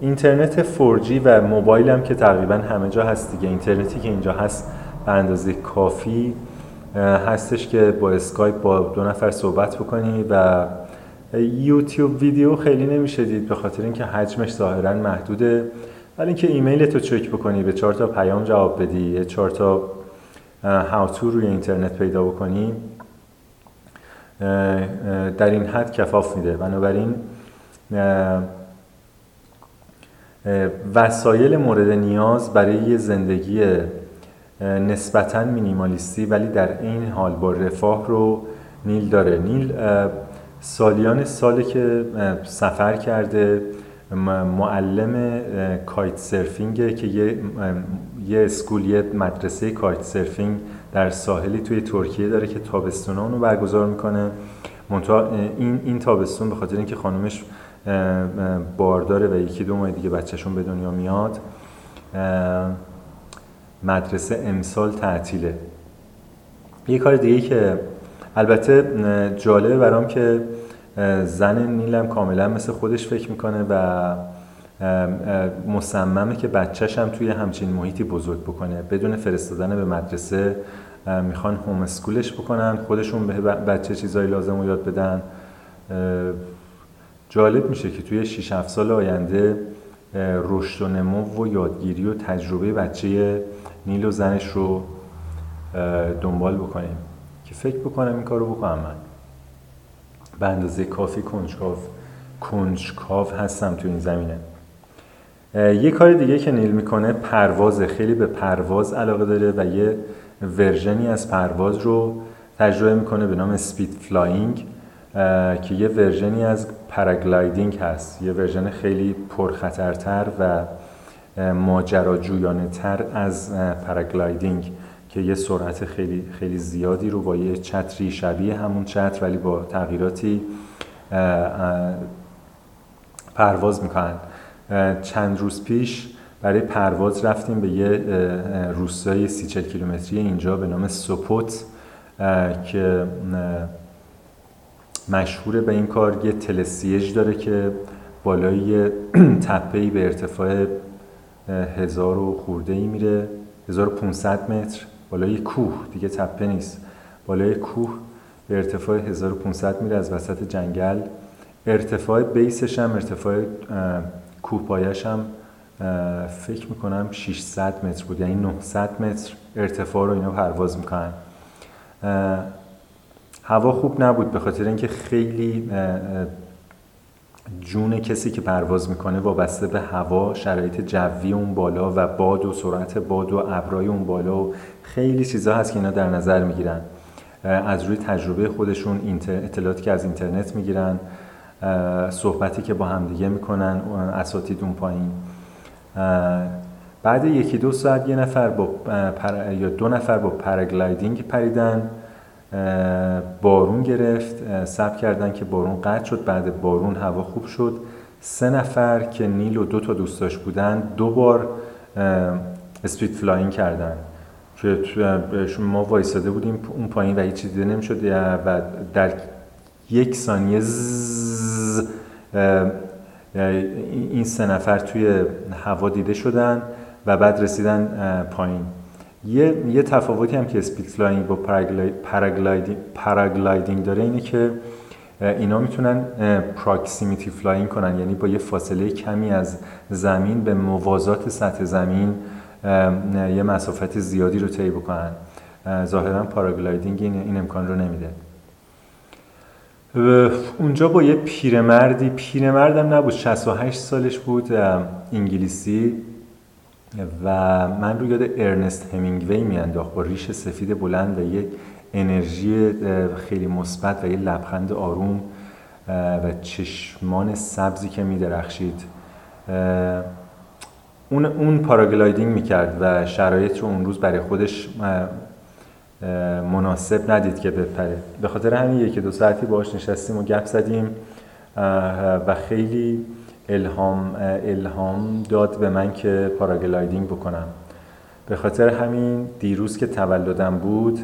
اینترنت فور جی و موبایل هم که تقریبا همه جا هست دیگه، اینترنتی که اینجا هست به اندازه کافی هستش که با اسکایپ با دو نفر صحبت بکنی و یوتیوب ویدیو خیلی نمیشه دید به خاطر اینکه حجمش ظاهرا محدوده، ولی اینکه ایمیلتو چک بکنی، به چهار تا پیام جواب بدی، چهار تا هاو تو روی اینترنت پیدا بکنی، در این حد کفاف میده. بنابراین وسایل مورد نیاز برای یه زندگی نسبتاً مینیمالیستی ولی در این حال با رفاه رو نیل داره. نیل سالیان ساله که سفر کرده، معلم کایت سرفینگه که یه یه اسکول یه مدرسه کایت سرفینگ در ساحلی توی ترکیه داره که تابستونا اونو برگزار میکنه. منتها این این تابستون به خاطر اینکه خانومش بارداره و یکی دو ماه دیگه بچه‌شون به دنیا میاد، مدرسه امسال تعطیله. یه کار دیگه که البته جالبه برام که زن نیلم کاملا مثل خودش فکر میکنه و مصممه که بچه‌ش هم توی همچین محیطی بزرگ بکنه، بدون فرستادن به مدرسه میخوان هوم اسکولش بکنن، خودشون به بچه چیزایی لازم رو یاد بدن. جالب میشه که توی شش هفت سال آینده رشد و نمو و یادگیری و تجربه بچه نیل و زنش رو دنبال بکنیم که فکر بکنم این کار رو بکنم. من به اندازه کافی کنجکاو کنجکاو هستم توی این زمینه. یه کار دیگه که نیل میکنه پروازه، خیلی به پرواز علاقه داره و یه ورژنی از پرواز رو تجربه میکنه به نام اسپید فلاینگ که یه ورژنی از پراگلایدینگ هست، یه ورژن خیلی پرخطرتر و ماجراجویانه تر از پراگلایدینگ که یه سرعت خیلی خیلی زیادی رو با یه چتری شبیه همون چتر ولی با تغییراتی پرواز میکنن. چند روز پیش برای پرواز رفتیم به یه روستای سی چل کیلومتری اینجا به نام سوپوت که مشهوره به این کار، یه تلسیج داره که بالای تپهی به ارتفاع هزار و خوردهی میره، هزار و پانصد متر بالای کوه، دیگه تپه نیست، بالای کوه به ارتفاع هزار و پانصد میره از وسط جنگل. ارتفاع بیسش هم ارتفاع کوه پایش هم فکر میکنم ششصد متر بود، یعنی نهصد متر ارتفاع رو اینا پرواز میکنن. هوا خوب نبود به خاطر اینکه خیلی جون کسی که پرواز میکنه وابسته به هوا، شرایط جوی اون بالا و باد و سرعت باد و ابرهای اون بالا و خیلی چیزا هست که اینا در نظر میگیرن، از روی تجربه خودشون، اطلاعاتی که از اینترنت میگیرن، صحبتی که با همدیگه میکنن اساتید اون پایین. بعد یکی دو ساعت یه نفر با پر... یا دو نفر با پراگلایدینگ پریدن، بارون گرفت، صبر کردن که بارون قطع شد، بعد بارون هوا خوب شد. سه نفر که نیل و دو تا دوستاش بودن دو بار اسپید فلاینگ کردن که ما وایساده بودیم اون پایین و هیچ چیز دیده نمی‌شد و در یک ثانیه زز این سه نفر توی هوا دیده شدن و بعد رسیدن پایین. یه یه تفاوتی هم که اسپید فلاینگ با پراگلایدینگ پراگلایدینگ داره اینه که اینا میتونن پراکسیمیتی فلاینگ کنن، یعنی با یه فاصله کمی از زمین به موازات سطح زمین یه مسافت زیادی رو طی بکنن. ظاهرا پاراگلایدینگ این, این امکان رو نمیده. اونجا با یه پیرمردی، پیرمردم نبود، شصت و هشت سالش بود، انگلیسی، و من رو یاد ارنست همینگوی میانداخت با ریش سفید بلند و یه انرژی خیلی مثبت و یه لبخند آروم و چشمان سبزی که میدرخشید. اون اون پاراگلایدینگ میکرد و شرایط رو اون روز برای خودش مناسب ندید که بپره. به خاطر همین یکی دو ساعتی باهاش نشستیم و گپ زدیم و خیلی الهام الهام داد به من که پاراگلایدینگ بکنم. به خاطر همین دیروز که تولدم بود،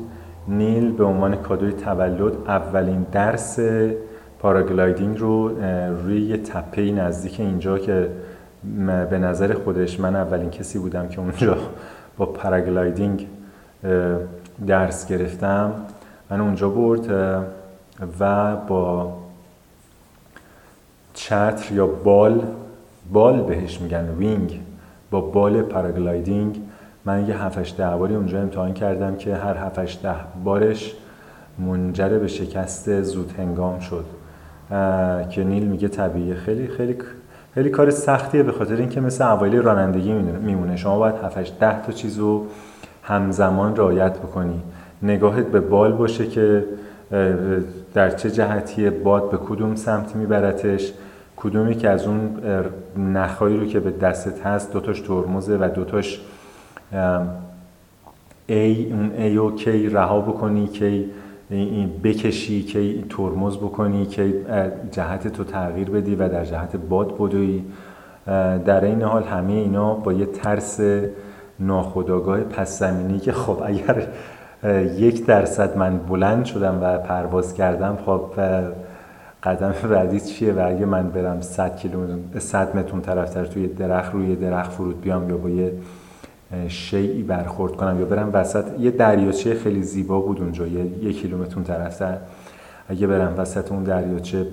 نیل به عنوان کادوی تولد اولین درس پاراگلایدینگ رو روی یه تپه‌ای نزدیک اینجا که به نظر خودش من اولین کسی بودم که اونجا با پاراگلایدینگ درس گرفتم، من اونجا برد و با چتر یا بال، بال بهش میگن، وینگ، با بال پاراگلایدینگ من یه هفت هشت باری اونجا امتحان کردم که هر هفت هشت بارش منجر به شکست زود هنگام شد که نیل میگه طبیعیه. خیلی خیلی خیلی کار سختیه به خاطر اینکه مثل اوایل رانندگی میمونه، شما باید هفت هشت ده تا چیزو همزمان رعایت بکنی، نگاهت به بال باشه که در چه جهتیه، باد به کدوم سمت میبرتش، کدومی که از اون نخایی رو که به دستت هست دوتاش ترمزه و دوتاش ای اون ای و کی رها بکنی، کی بکشی، کی ترمز بکنی، کی جهت تو تغییر بدی و در جهت باد بدوی. در این حال همه اینا با یه ترس ناخودآگاه پس زمینی که خب اگر یک درصد من بلند شدم و پرواز کردم خب قدم بعدی چیه، و اگه من برم صد کیلومتر صد متر اون طرفتر توی درخت، روی درخت فرود بیام یا با یه شیئی برخورد کنم یا برم وسط یه دریاچه خیلی زیبا بود اونجا، یه کیلومتر اون طرفتر اگه برم وسط اون دریاچه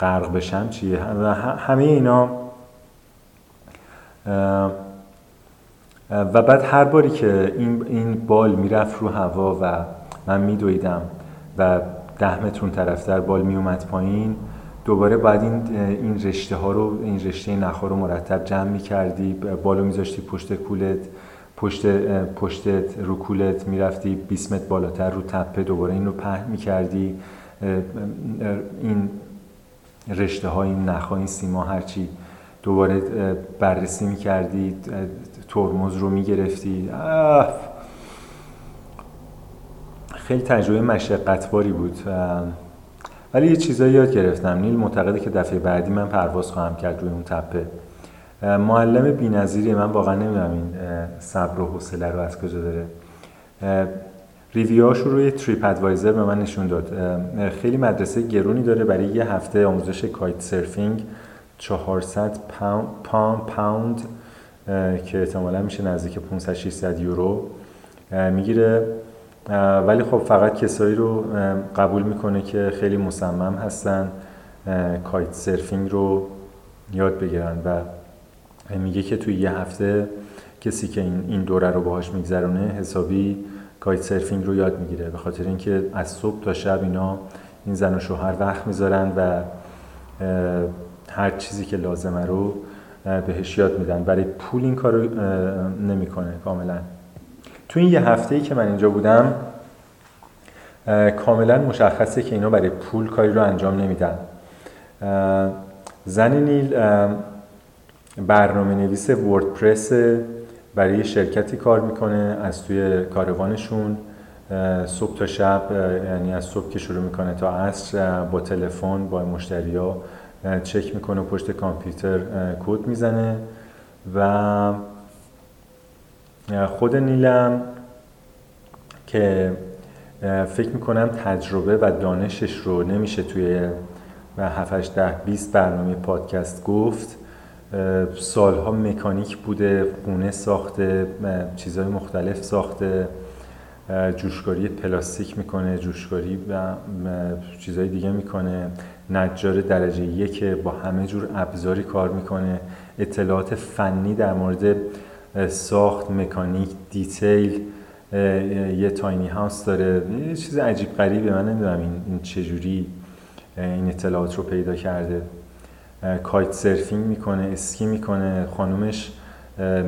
غرق بشم چیه. همه اینا و بعد هر باری که این این بال میرفت رو هوا و من میدویدم و ده متر اون طرفتر بال میومد پایین، دوباره بعد این این رشته ها رو، این رشته نخا رو مرتب جمع میکردی، بالو میذاشتی پشت کولت، پشت پشتت رو کولت، میرفتی بیست متر بالاتر رو تپه، دوباره این رو پهن میکردی، این رشته ها، این نخا، این سیما، هرچی دوباره بررسی میکردی، ترمز رو میگرفتی. خیلی تجربه مشقتباری بود ولی یه چیزایی یاد گرفتم. نیل معتقده که دفعه بعدی من پرواز خواهم کرد روی اون تپه. معلم بی‌نظیره، من واقعا نمیدونم این صبر و حوصله رو از کجا داره. ریویوهاش رو روی تریپ ادوایزر به من نشون داد. خیلی مدرسه گرونی داره، برای یه هفته آموزش کایت سرفینگ چهارصد پوند که احتمالا میشه نزدیک پانصد ششصد یورو میگیره، ولی خب فقط کسایی رو قبول میکنه که خیلی مصمم هستن کایت سرفینگ رو یاد بگیرن و میگه که توی یه هفته کسی که این این دوره رو باهاش میگذرونه حسابی کایت سرفینگ رو یاد میگیره، به خاطر اینکه از صبح تا شب اینا این زن و شوهر وقت میذارن و هر چیزی که لازمه رو بهش یاد میدن، برای پول این کارو نمیکنه کاملا. تو این یه هفته‌ای که من اینجا بودم کاملا مشخصه که اینا برای پول کاری رو انجام نمیدن. زن نیل برنامه نویس وردپرس برای شرکتی کار میکنه از توی کاروانشون، صبح تا شب، یعنی از صبح که شروع میکنه تا عصر با تلفن با مشتریا چک میکنه و پشت کامپیوتر کد میزنه. و خود نیلم که فکر میکنم تجربه و دانشش رو نمیشه توی هفت هشت ده بیست برنامه پادکست گفت، سالها مکانیک بوده، خونه ساخته، چیزهای مختلف ساخته، جوشکاری پلاستیک میکنه، جوشکاری و چیزهای دیگه میکنه، نجار درجه یک، با همه جور ابزاری کار میکنه، اطلاعات فنی در مورد ساخت، مکانیک، دیتیل، یه تاینی هاوس داره. یه چیز عجیب غریبه، من نمیدونم این, این چجوری این اطلاعات رو پیدا کرده. کایت سرفینگ میکنه، اسکی میکنه. خانومش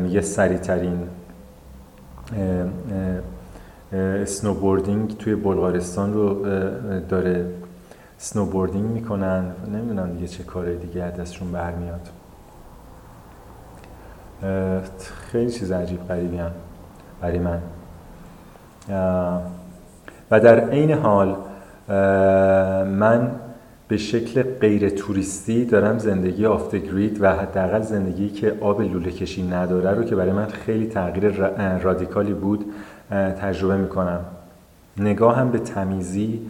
میگه سریع ترین اسنوبوردینگ توی بلغارستان رو داره، اسنوبوردینگ میکنن. نمیدونم دیگه چه کار دیگه دستشون برمیاد، خیلی چیز عجیب غریبی هم برای من. و در عین حال من به شکل غیر توریستی دارم زندگی آف د گرید و حداقل زندگی که آب لوله کشی نداره رو، که برای من خیلی تغییر رادیکالی بود، تجربه میکنم. نگاهم به تمیزی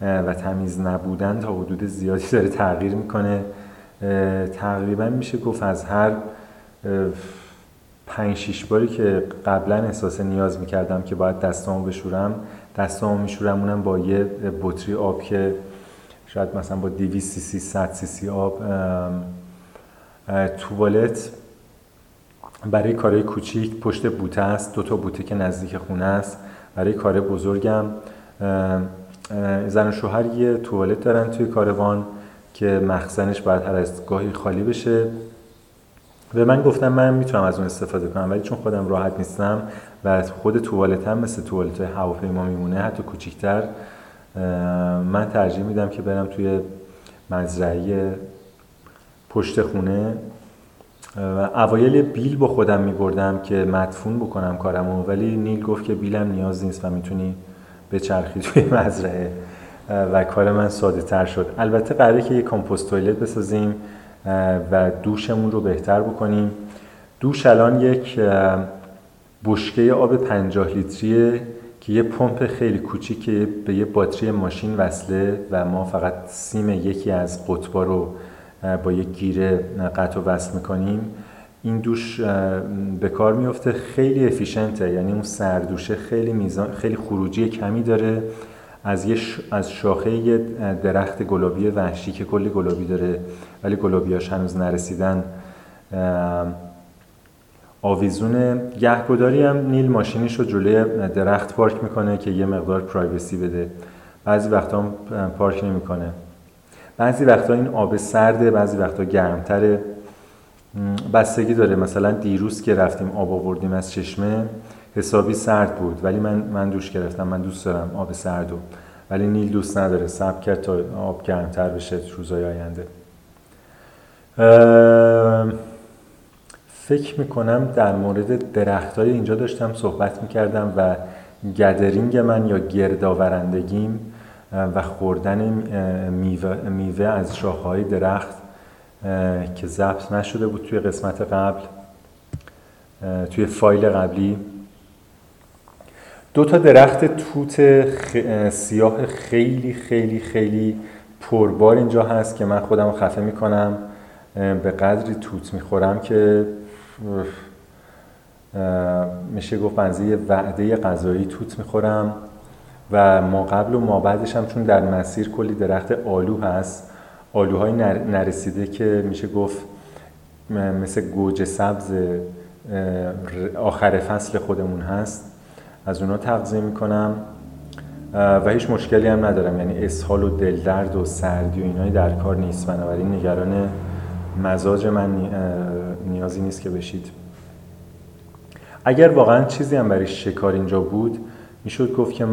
و تمیز نبودن تا حدود زیادی داره تغییر میکنه. تقریبا میشه گفت از هر پنج شیش باری که قبلا احساس نیاز میکردم که باید دستامو بشورم، دستامو میشورم، اونم با یه بطری آب که شاید مثلا با دویست سی سی صد سی سی آب. توالت برای کارهای کوچیک پشت بوته است، دو تا بوته که نزدیک خونه است. برای کار بزرگم زن و شوهر یه توالت دارن توی کاروان که مخزنش باید هر از گاهی خالی بشه. و من گفتم من میتونم از اون استفاده کنم، ولی چون خودم راحت نیستم و خود توالتم مثل توالت هواپیما میمونه، حتی کوچیک‌تر، من ترجیح میدم که برم توی مزرعه پشت خونه. اوایل بیل با خودم میبردم که مدفون بکنم کارمو، ولی نیل گفت که بیلم نیاز نیست و میتونی بچرخی توی مزرعه و کار من ساده تر شد. البته قراره که یه کامپوست توالت بسازیم و دوشمون رو بهتر بکنیم. دوش الان یک بشکه آب پنجاه لیتریه که یه پمپ خیلی کوچیکه به یه باتری ماشین وصله و ما فقط سیم یکی از قطبا رو با یک گیره قطع و وصل میکنیم. این دوش به کار میفته، خیلی افیشنته، یعنی اون سردوشه خیلی میزان خیلی خروجی کمی داره. از یه ش... از شاخه یه درخت گلابی وحشی که کلی گلابی داره ولی گلابیاش هنوز نرسیدن آویزونه. گهگداری هم نیل ماشینش رو جلوی درخت پارک میکنه که یه مقدار پرایوسی بده. بعضی وقتا پارک نمیکنه، بعضی وقتا این آب سرده، بعضی وقتا گرمتره، بستگی داره. مثلا دیروز که رفتیم آب آوردیم از چشمه حسابی سرد بود، ولی من من دوش گرفتم، من دوست دارم آب سردو، ولی نیل دوست نداره. صبر کرد تا آب گرمتر بشه روزهای آینده. فکر میکنم در مورد درختای اینجا داشتم صحبت میکردم و گدرینگ من یا گردآورندگیم و خوردن میوه, میوه از شاخه‌های درخت که ضبط نشده بود توی قسمت قبل، توی فایل قبلی. دو تا درخت توت خ... سیاه خیلی خیلی خیلی پربار اینجا هست که من خودم رو خفه میکنم، به قدری توت میخورم که میشه گفت بنزه یه وعده غذایی توت میخورم. و ما قبل و ما بعدش هم چون در مسیر کلی درخت آلو هست، آلوهای نر... نرسیده که میشه گفت مثل گوجه سبز آخر فصل خودمون هست، از اونا تغذیه میکنم و هیچ مشکلی هم ندارم، یعنی اسهال و دلدرد و سردی و اینایی در کار نیست، بنابراین نگران مزاج من نیازی نیست که بشید. اگر واقعا چیزی هم برای شکار اینجا بود میشد گفت که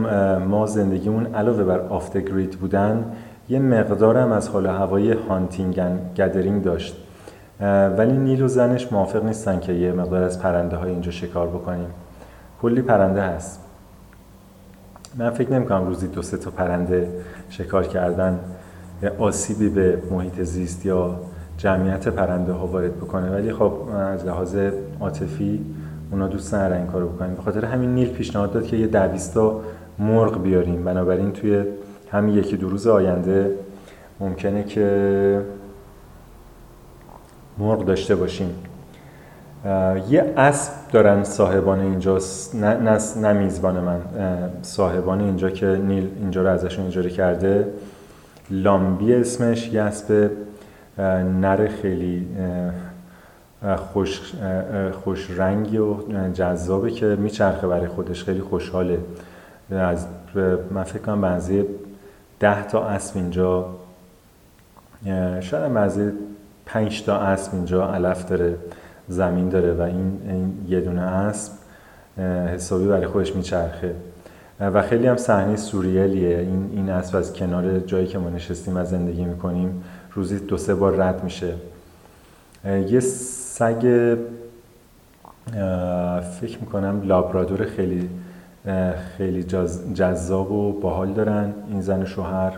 ما زندگیمون علاوه بر آف د گرید بودن یه مقدارم از حال و هوای هانتینگ اند گدرینگ داشت، ولی نیل و زنش موافق نیستن که یه مقدار از پرنده های اینجا شکار بکنیم. کلی پرنده هست، من فکر نمی کنم روزی دو سه تا پرنده شکار کردن آسیبی به محیط زیست یا جمعیت پرنده ها وارد بکنه، ولی خب از لحاظ عاطفی اونا دوست ندارن این کارو بکنیم. به خاطر همین نیل پیشنهاد داد که یه دویست تا مرغ بیاریم، بنابراین توی همین یکی دو روز آینده ممکنه که مرغ داشته باشیم. یه اسب دارن صاحبان اینجا، نه, نه،, نه میزبان من، صاحبان اینجا که نیل اینجا رو ازشون اجاره کرده، لامبی اسمش، یه اسب نر خیلی خوش خوش رنگی و جذابه که میچرخه برای خودش، خیلی خوشحاله. از من فکر کنم بنزی ده تا اسب اینجا، شاید بنزی پنج تا اسب اینجا علف داره، زمین داره و این, این یه دونه اسب حسابی برای خودش میچرخه و خیلی هم صحنه سوریالیه. این این اسب از کنار جایی که ما نشستیم و زندگی میکنیم روزی دو سه بار رد میشه. یه سگ فکر میکنم لابرادور خیلی خیلی جذاب و باحال دارن این زن شوهر.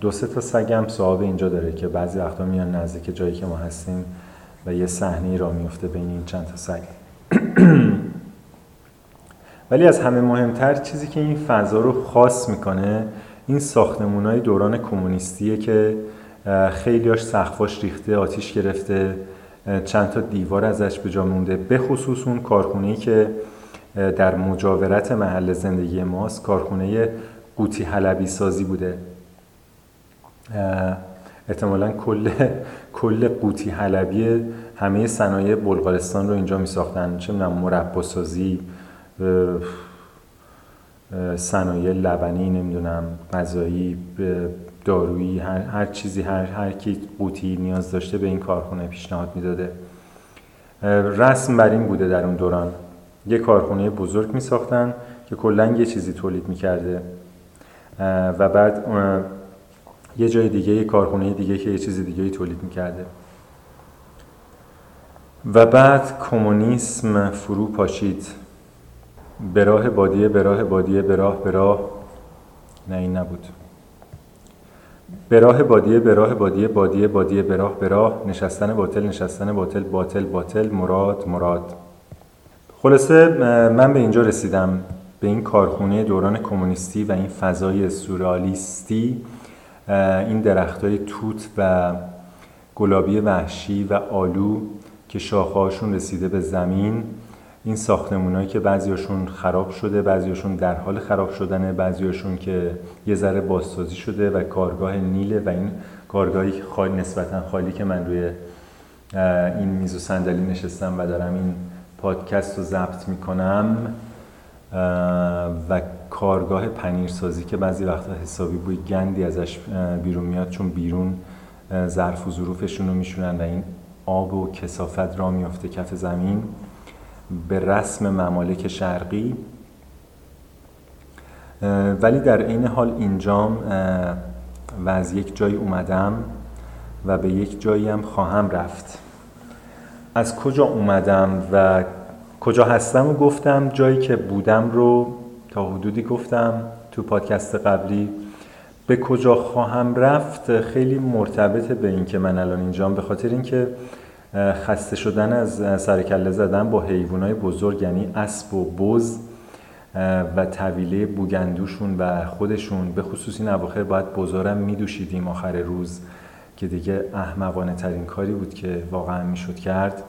دو سه تا سگ هم صاحب اینجا داره که بعضی وقتا میان نزدیک جایی که ما هستیم و یه صحنه را میفته بین این چند تا سگ. ولی از همه مهمتر چیزی که این فضا رو خاص میکنه این ساختمونای دوران کمونیستیه که خیلیاش سقفاش ریخته، آتیش گرفته، چند تا دیوار ازش به جا مونده. به خصوص اون کارخونه‌ای که در مجاورت محل زندگی ماست، کارخونه قوطی حلبی سازی بوده. احتمالاً کل کل قوطی حلبی همه صنایع بلغارستان رو اینجا می‌ساختن، چه می‌دونم مرباسازی، صنایع لبنی، نمی‌دونم غذایی، دارویی، هر هر چیزی، هر هر کی قوطی نیاز داشته به این کارخونه پیشنهاد میداده. رسم بر این بوده در اون دوران یه کارخونه بزرگ میساختن که کلا یه چیزی تولید میکرده و بعد یه جای دیگه یه کارخونه دیگه که یه چیز دیگه‌ای تولید میکرده و بعد کمونیسم فرو پاشید. به راه بادیه، به راه بادیه، به راه به راه نه این نبود. به راه بادیه، به راه بادیه، بادیه بادیه، به راه به راه، نشستن باطل، نشستن باطل، باطل باطل، مراد مراد. خلاصه من به اینجا رسیدم، به این کارخونه دوران کمونیستی و این فضای سورئالیستی، این درختای توت و گلابی وحشی و آلو که شاخه‌هاشون رسیده به زمین، این ساختمونایی که بعضیاشون خراب شده، بعضیاشون در حال خراب شدنه، بعضیاشون که یه ذره بازسازی شده و کارگاه نیله و این کارگاهی خالی نسبتاً خالی که من روی این میز و صندلی نشستم و دارم این پادکست رو ضبط میکنم و کارگاه پنیرسازی که بعضی وقتا حسابی بوی گندی ازش بیرون میاد چون بیرون ظرف و ظروفشون رو میشونن و این آب و کثافت را میفته کف زمین به رسم ممالک شرقی. ولی در عین حال اینجام و از یک جای اومدم و به یک جایی هم خواهم رفت. از کجا اومدم و کجا هستم و گفتم، جایی که بودم رو تا حدودی گفتم تو پادکست قبلی. به کجا خواهم رفت خیلی مرتبطه به این که من الان اینجام، به خاطر اینکه خسته شدن از سرکله زدن با حیوانای بزرگ، یعنی اسب و بز و طویله بوگندوشون و خودشون، به خصوص این اواخر باید بزارم میدوشیدیم آخر روز که دیگه احمقانه ترین کاری بود که واقعا میشد کرد.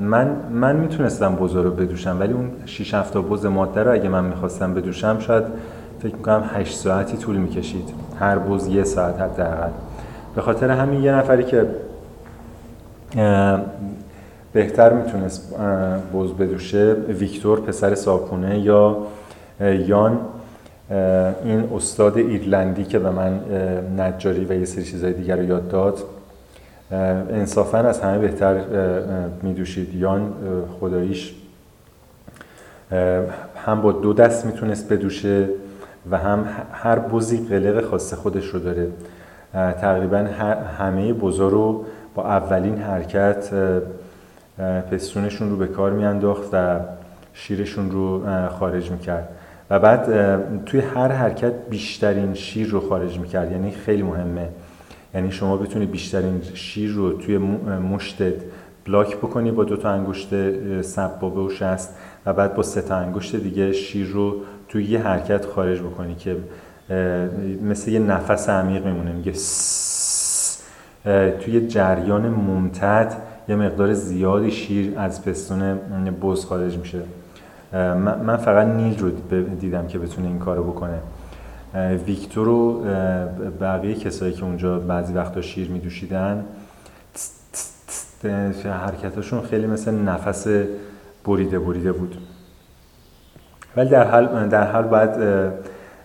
من من میتونستم بزا رو بدوشم، ولی اون شش هفت تا بز ماده رو اگه من میخواستم بدوشم شاید فکر میکنم هشت ساعتی طول میکشید، هر بز یه ساعت حداقل. به خاطر همین یه نفری که بهتر میتونست بز بدوشه. ویکتور پسر صاحبخونه یا یان، این استاد ایرلندی که به من نجاری و یه سری چیزای دیگر رو یاد داد، انصافاً از همه بهتر میدوشید. یان خداییش هم با دو دست میتونست بدوشه و هم هر بزی قلق خاص خودش رو داره. تقریباً همه بزا رو با اولین حرکت پستونشون رو به کار میانداخت و شیرشون رو خارج میکرد و بعد توی هر حرکت بیشترین شیر رو خارج میکرد. یعنی خیلی مهمه، یعنی شما بتونی بیشترین شیر رو توی مشتت بلاک بکنی با دوتا انگشت سبابه و شست و بعد با سه تا انگشت دیگه شیر رو توی یه حرکت خارج بکنی که مثل یه نفس عمیق میمونه. میگه توی جریان ممتد یه مقدار زیادی شیر از پستون بز خارج میشه. من فقط نیل رو دیدم که بتونه این کارو بکنه. ویکتور و بقیه کسایی که اونجا بعضی وقتا شیر میدوشیدن، حرکتاشون خیلی مثل نفس بریده بریده بود. ولی در حال در حال باید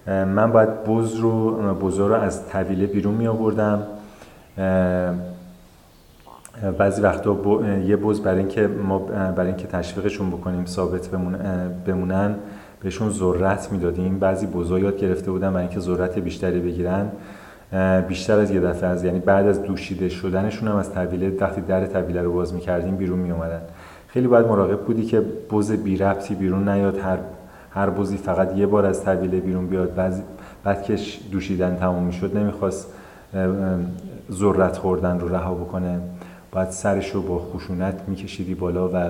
من باید بز رو بزا رو از طویله بیرون می آوردم. بعضی وقتا ب... یه بز برای اینکه ما برای اینکه تشویقشون بکنیم ثابت بمونن بهشون ذرت میدادیم. بعضی بزا یاد گرفته بودن برای اینکه ذرت بیشتری بگیرن، بیشتر از یه دفعه از یعنی بعد از دوشیده شدنشون هم از طویله، وقتی در طویله رو باز می‌کردیم بیرون میومدن. خیلی باید مراقب بودی که بز بی ربطی بیرون نیاد. هر هر بزی فقط یه بار از طویله بیرون بیاد. بعضی بعد که دوشیدن تموم می‌شد نمی‌خواست ذرت خوردن رو رها بکنه. بعد سرش رو با خشونت میکشیدی بالا و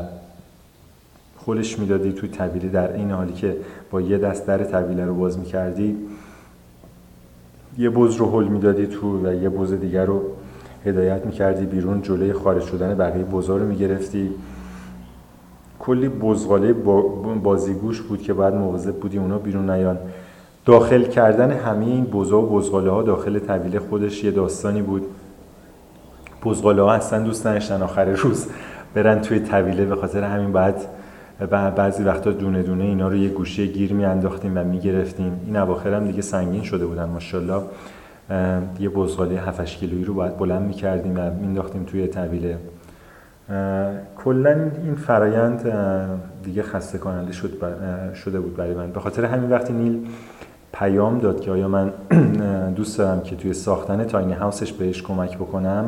خلش میدادی توی طویله، در این حالی که با یه دست در طویله رو باز میکردی. یه بز رو هل میدادی تو و یه بز دیگر رو هدایت میکردی بیرون. جلوی خارج شدن بقیه بزا رو میگرفتی. کلی بزغاله بازیگوش بود که باید مواظب بودی اونا بیرون نیان. داخل کردن همه این بزا و بزغاله ها داخل طویله خودش یه داستانی بود. بزغاله ها اصلا دوست نداشتن آخر روز برن توی طویله، به خاطر همین بعد بعضی وقتا دونه دونه اینا رو یه گوشه گیر میانداختیم و میگرفتیم. این اواخر هم دیگه سنگین شده بودن ماشاءالله. یه بزغاله هفت هشت کیلویی رو باید بلند میکردیم و مینداختیم توی طویله. کلا این فرایند دیگه خسته کننده شد شده بود برای من. به خاطر همین وقتی نیل پیام داد که آیا من دوست دارم که توی ساختن تاینی هاوسش بهش کمک بکنم،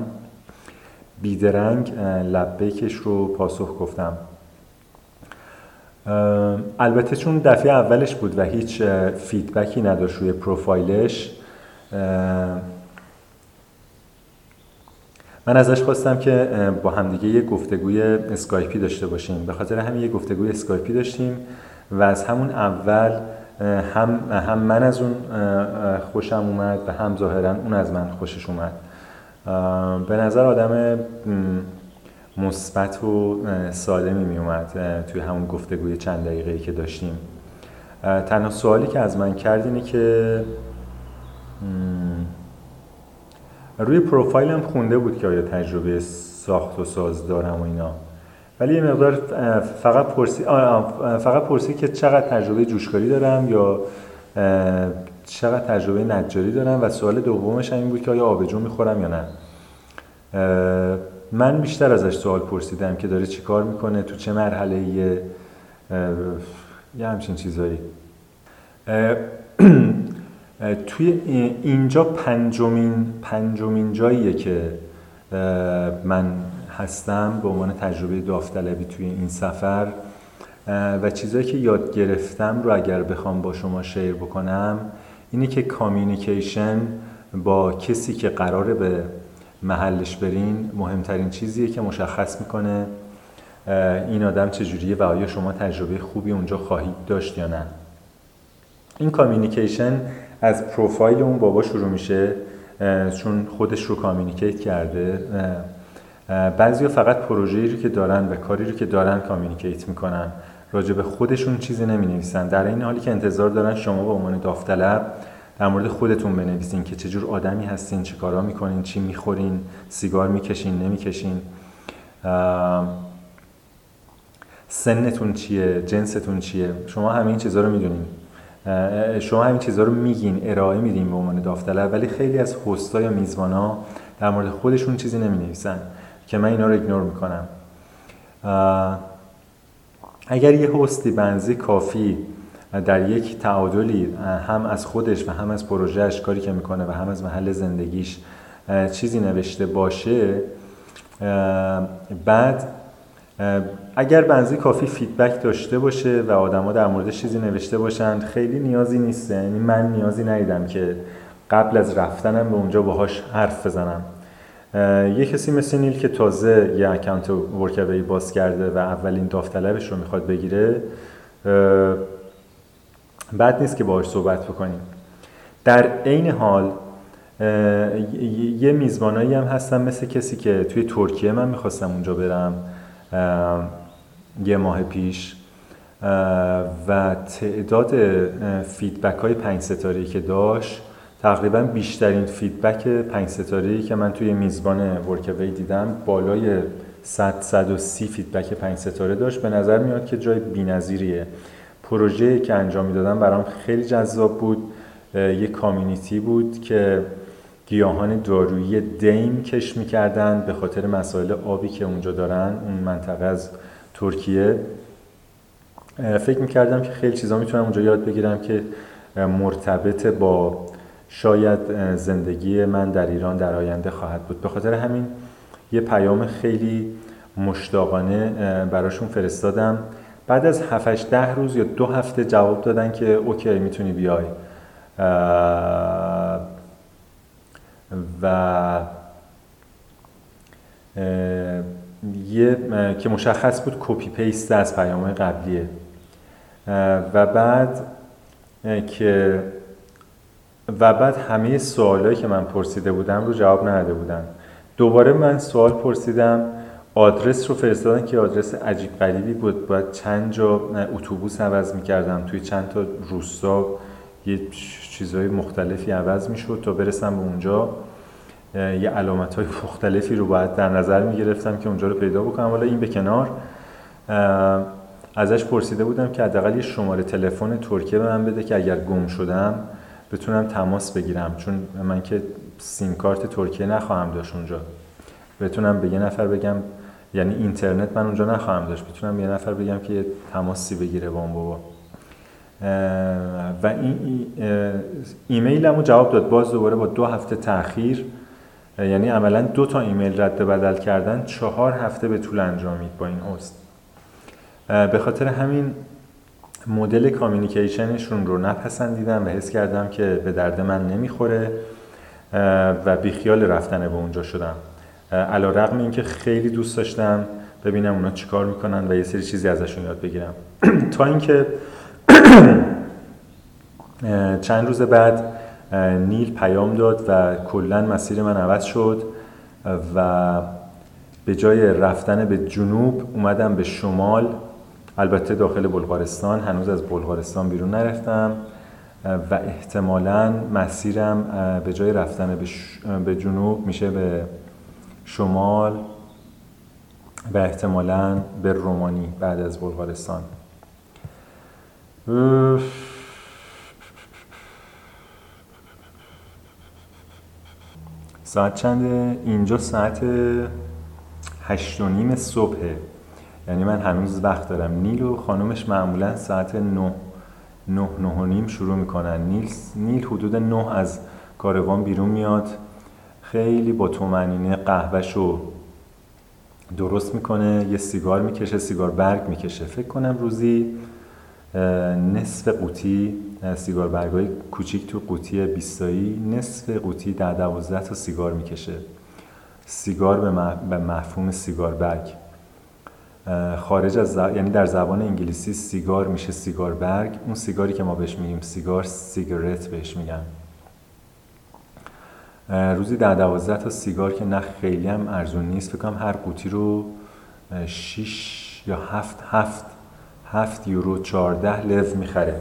بیدرنگ لبیکش رو پاسخ گفتم. البته چون دفعه اولش بود و هیچ فیدبکی نداشت روی پروفایلش، من ازش خواستم که با همدیگه یه گفتگوی اسکایپی داشته باشیم. به خاطر همین یه گفتگوی اسکایپی داشتیم و از همون اول هم هم من از اون خوشم اومد و هم ظاهراً اون از من خوشش اومد. به نظر آدم مثبت و سالمی می اومد توی همون گفتگوی چند دقیقه‌ای که داشتیم. تنها سوالی که از من کرد اینه که روی پروفایلم خونده بود که آیا تجربه ساخت و ساز دارم و اینا، ولی یه مقدار فقط پرسی فقط پرسی که چقدر تجربه جوشکاری دارم یا چقدر تجربه نجاری دارم و سوال دومش هم این بود که آیا آبجو میخورم یا نه. من بیشتر ازش سوال پرسیدم که داره چی کار میکنه، تو چه مرحله‌ایه، یه همچین چیزایی. توی اینجا پنجمین پنجمین جاییه که من هستم به عنوان تجربه داوطلبی توی این سفر و چیزایی که یاد گرفتم رو اگر بخوام با شما شیر بکنم اینی که کامیونیکیشن با کسی که قراره به محلش برین مهمترین چیزیه که مشخص میکنه این آدم چجوریه و آیا شما تجربه خوبی اونجا خواهید داشت یا نه. این کامیونیکیشن از پروفایل اون بابا شروع میشه چون خودش رو کامیونیکیت کرده. بعضیا فقط پروژه‌ای رو که دارن و کاری رو که دارن کامیونیکیت میکنن، راجع به خودشون چیزی نمینویسن، در این حالی که انتظار دارن شما به عنوان داوطلب در مورد خودتون بنویسین که چه جور آدمی هستین، چه کارا میکنین، چی میخورین، سیگار میکشین نمیکشین. سنتون چیه، جنستون چیه، شما همین چیزا رو میدونین، شما همین چیزا رو میگین، ارائه میدین به عنوان داوطلب، ولی خیلی از هستا یا میزبانا در مورد خودشون چیزی نمینویسن که من اینا رو ایگنور میکنم. اگر یه هستی بنزی کافی در یک تعادلی هم از خودش و هم از پروژهش، کاری که میکنه و هم از محل زندگیش چیزی نوشته باشه، بعد اگر بنزی کافی فیدبک داشته باشه و آدما در مورد چیزی نوشته باشند، خیلی نیازی نیست. یعنی من نیازی ندیدم که قبل از رفتنم به اونجا باهاش حرف بزنم. یه کسی مثل نیل که تازه یه اکانت ورکاوی باز کرده و اولین داوطلبش رو میخواد بگیره، بد نیست که باهاش صحبت بکنیم. در عین حال یه میزبانایی هم هستم مثل کسی که توی ترکیه، من میخواستم اونجا برم یه ماه پیش و تعداد فیدبک های پنج ستاره‌ای که داشت تقریبا بیشترین فیدبک پنج ستاره‌ای که من توی میزبان ورکاوی دیدم بالای صد تا صد و سی فیدبک پنج ستاره داشت. به نظر میاد که جای بی‌نظیریه. پروژه‌ای که انجام میدادم برام خیلی جذاب بود. یه کامیونیتی بود که گیاهان دارویی دیم کشت می‌کردن به خاطر مسائل آبی که اونجا دارن، اون منطقه از ترکیه. فکر می‌کردم که خیلی چیزا میتونم اونجا یاد بگیرم که مرتبط با شاید زندگی من در ایران در آینده خواهد بود. به خاطر همین یه پیام خیلی مشتاقانه براشون فرستادم. بعد از هفت ده روز یا دو هفته جواب دادن که اوکی میتونی بیای و یه که مشخص بود کپی پیست از پیام‌های قبلیه. و بعد که و بعد همه سوالایی که من پرسیده بودم رو جواب نداده بودن. دوباره من سوال پرسیدم، آدرس رو فرستادن که آدرس عجیب غریبی بود، باید چند جا اتوبوس عوض می‌کردم، توی چند تا روستا یه چیزهای مختلفی عوض می‌شد تا برسم به اونجا. یه علامت‌های مختلفی رو باید در نظر می‌گرفتم که اونجا رو پیدا بکنم. حالا این به کنار، ازش پرسیده بودم که حداقل یه شماره تلفن ترکیه به من بده که اگر گم شدم بتونم تماس بگیرم، چون من که سیم کارت ترکیه نخواهم داشت اونجا، بتونم به یه نفر بگم، یعنی اینترنت من اونجا نخواهم داشت، بتونم به یه نفر بگم که یه تماسی بگیره با اون بابا. و این ایمیلمو جواب داد، باز دوباره با دو هفته تأخیر. یعنی عملا دو تا ایمیل رد و بدل کردن چهار هفته به طول انجامید با این هست. به خاطر همین مدل کامیونیکیشنشون رو نپسندیدم و حس کردم که به درد من نمیخوره و بیخیال رفتن به اونجا شدم، علی رغم اینکه خیلی دوست داشتم ببینم اونا چیکار میکنن و یه سری چیزی ازشون یاد بگیرم. تا اینکه چند روز بعد نیل پیام داد و کلاً مسیر من عوض شد و به جای رفتن به جنوب اومدم به شمال، البته داخل بلغارستان، هنوز از بلغارستان بیرون نرفتم و احتمالاً مسیرم به جای رفتن به, ش... به جنوب میشه به شمال و احتمالاً به رومانی بعد از بلغارستان. ساعت چنده؟ اینجا ساعت هشت و نیم صبحه، یعنی من هنوز وقت دارم. نیل و خانومش معمولا ساعت نه نه نه و نیم شروع میکنن. نیل نیل حدود نه از کاروان بیرون میاد، خیلی با طمأنینه قهوه‌شو درست میکنه، یه سیگار میکشه، سیگار برگ میکشه. فکر کنم روزی نصف قوطی سیگار برگای کوچیک تو قوطی بیستایی، نصف قوطی در دوازده تا سیگار میکشه. سیگار به مفهوم سیگار برگ خارج از ز... یعنی در زبان انگلیسی سیگار میشه سیگار برگ. اون سیگاری که ما بهش میگیم سیگار، سیگارت بهش میگن. روزی در دوازده تا سیگار که نه خیلی هم ارزون نیست. فکر کنم هر قوطی رو شش یا هفت هفت هفت یورو چهارده لو میخره.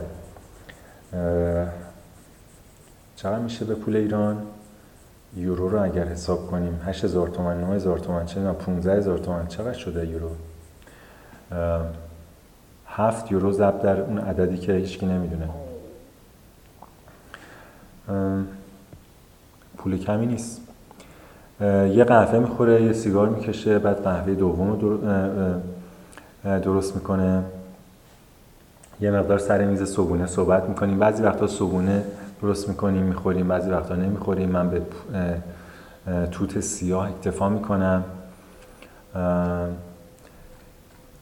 چقدر میشه به پول ایران؟ یورو رو اگر حساب کنیم هشت هزار تومان نه هزار تومان چقدر پانزده هزار تومان چقدر شده یورو. هفت یورو ضرب در اون عددی که هیچکی نمیدونه. پول کمی نیست. یه قهوه میخوره، یه سیگار میکشه، بعد قهوه دوم رو درست میکنه، یه مقدار سر میز صبحونه صحبت میکنیم، بعضی وقتا صبحونه درست میکنیم میخوریم، بعضی وقتا نمیخوریم. من به توت سیاه اکتفا میکنم.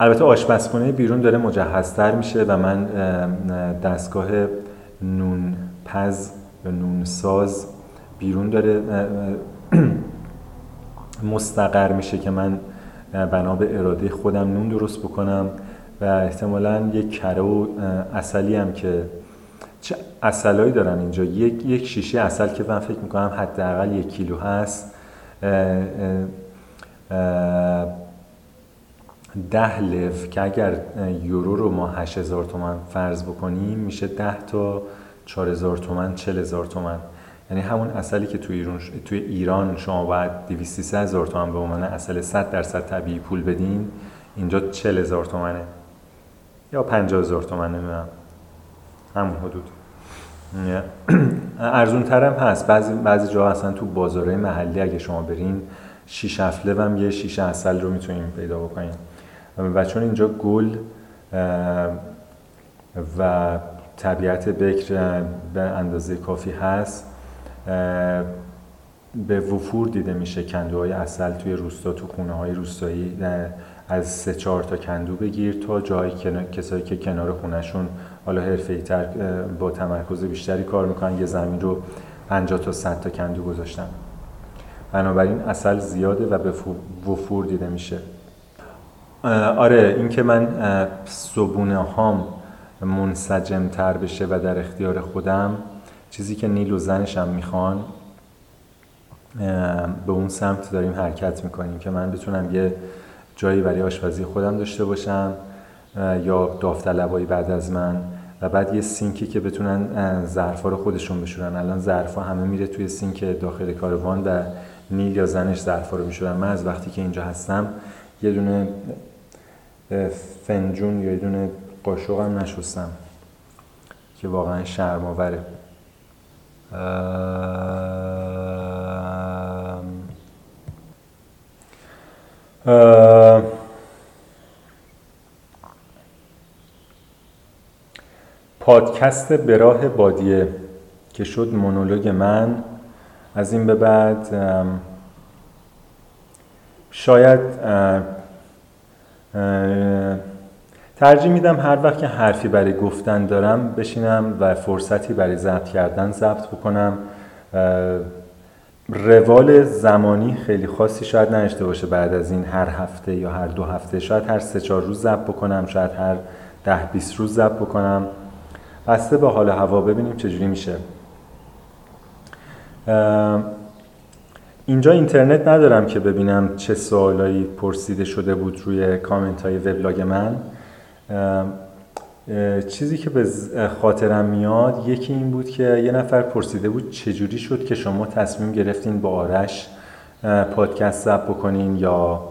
البته آشپزخونه بیرون داره مجهزتر میشه و من دستگاه نون پز یا نون ساز بیرون داره مستقر میشه که من بنا به اراده خودم نون درست بکنم و احتمالاً یک کره و عسلی هم که چه عسلایی دارم اینجا، یک یک شیشه عسل که من فکر میکنم حداقل یک کیلو هست، ده لف که اگر یورو رو ما هشت هزار تومان فرض بکنیم میشه ده تا چهار هزار تومان چهل هزار تومان. یعنی همون عسلی که توی ایران توی ایران شما باید دویست تا سیصد هزار تومان به عنوان عسل صد درصد طبیعی پول بدین، اینجا چهل هزار تومانه یا پنجاه هزار تومان نمیدونم، همون حدود. ارزون ترم هست بعضی بعضی جاها، اصلا تو بازارهای محلی اگه شما برین شیشه افتله هم یه شیشه عسل رو میتونین پیدا بکنین. و چون اینجا گل و طبیعت بکر به اندازه کافی هست، به وفور دیده میشه کندوهای عسل توی روستا، تو خونه های روستایی، از سه چهار تا کندو بگیر تا جایی که کسایی که کنار خونهشون حالا حرفه‌ای تر با تمرکز بیشتری کار میکنن، یه زمین رو پنجاه تا صد تا کندو گذاشتن. بنابراین عسل زیاده و به وفور دیده میشه. آره، این که من صبونه هام منسجم تر بشه و در اختیار خودم، چیزی که نیل و زنش هم میخوان، به اون سمت داریم حرکت میکنیم که من بتونم یه جایی برای آشپزی خودم داشته باشم یا داوطلبایی بعد از من، و بعد یه سینکی که بتونن ظرفا رو خودشون بشورن. الان ظرفا همه میره توی سینک داخل کاروان و نیل یا زنش ظرفا رو میشورن. من از وقتی که اینجا هستم یه دونه فنجون یا یه دونه قاشق هم نشستم که واقعا شرم‌آوره. اه... اه... پادکست به راه بادیه که شد مونولوگ من، از این به بعد شاید ترجیح میدم هر وقت که حرفی برای گفتن دارم بشینم و فرصتی برای ضبط کردن ضبط بکنم. روال زمانی خیلی خاصی شاید نداشته باشه، بعد از این هر هفته یا هر دو هفته، شاید هر سه چهار روز ضبط بکنم، شاید هر ده بیست روز ضبط بکنم، بسته به حال هوا ببینیم چجوری میشه. اینجا اینترنت ندارم که ببینم چه سوالایی پرسیده شده بود روی کامنت های وبلاگ من. چیزی که به خاطرم میاد یکی این بود که یه نفر پرسیده بود چجوری شد که شما تصمیم گرفتین با آرش پادکست ضبط بکنین، یا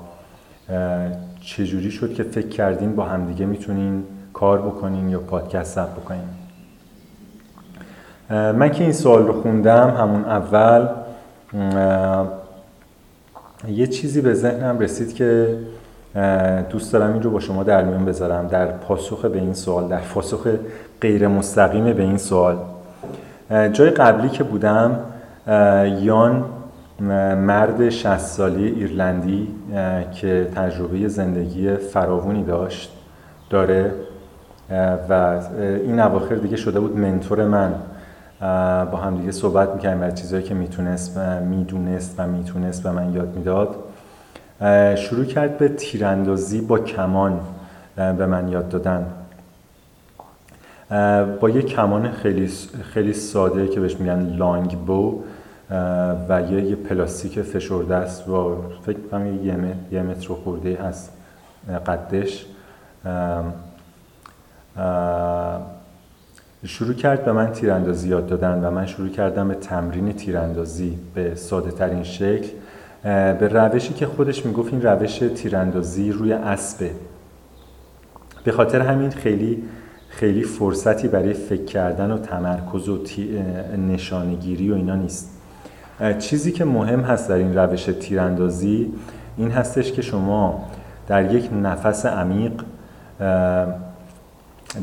چجوری شد که فکر کردین با همدیگه میتونین کار بکنین یا پادکست ضبط بکنین. من که این سوال رو خوندم همون اول یه چیزی به ذهنم رسید که دوست دارم این رو با شما در میون بذارم در پاسخ به این سوال، در پاسخ غیر مستقیم به این سوال. جای قبلی که بودم، یان مرد شصت ساله ایرلندی که تجربه زندگی فراوانی داشت داره و این اواخر دیگه شده بود منتور من، با هم دیگه صحبت می‌کردیم از چیزایی که میتونست و میدونست و میتونست و من یاد میداد. شروع کرد به تیراندازی با کمان به من یاد دادن، با یه کمان خیلی خیلی ساده که بهش میگن لانگ بو و یه, یه پلاستیک فشرده است و فکر کنم یه, یه متر خورده هست قدش. شروع کرد به من تیراندازی یاد دادن و من شروع کردم به تمرین تیراندازی به ساده ترین شکل، به روشی که خودش میگفت این روش تیراندازی روی اسبه. به خاطر همین خیلی خیلی فرصتی برای فکر کردن و تمرکز و نشانه‌گیری و اینا نیست. چیزی که مهم هست در این روش تیراندازی این هستش که شما در یک نفس عمیق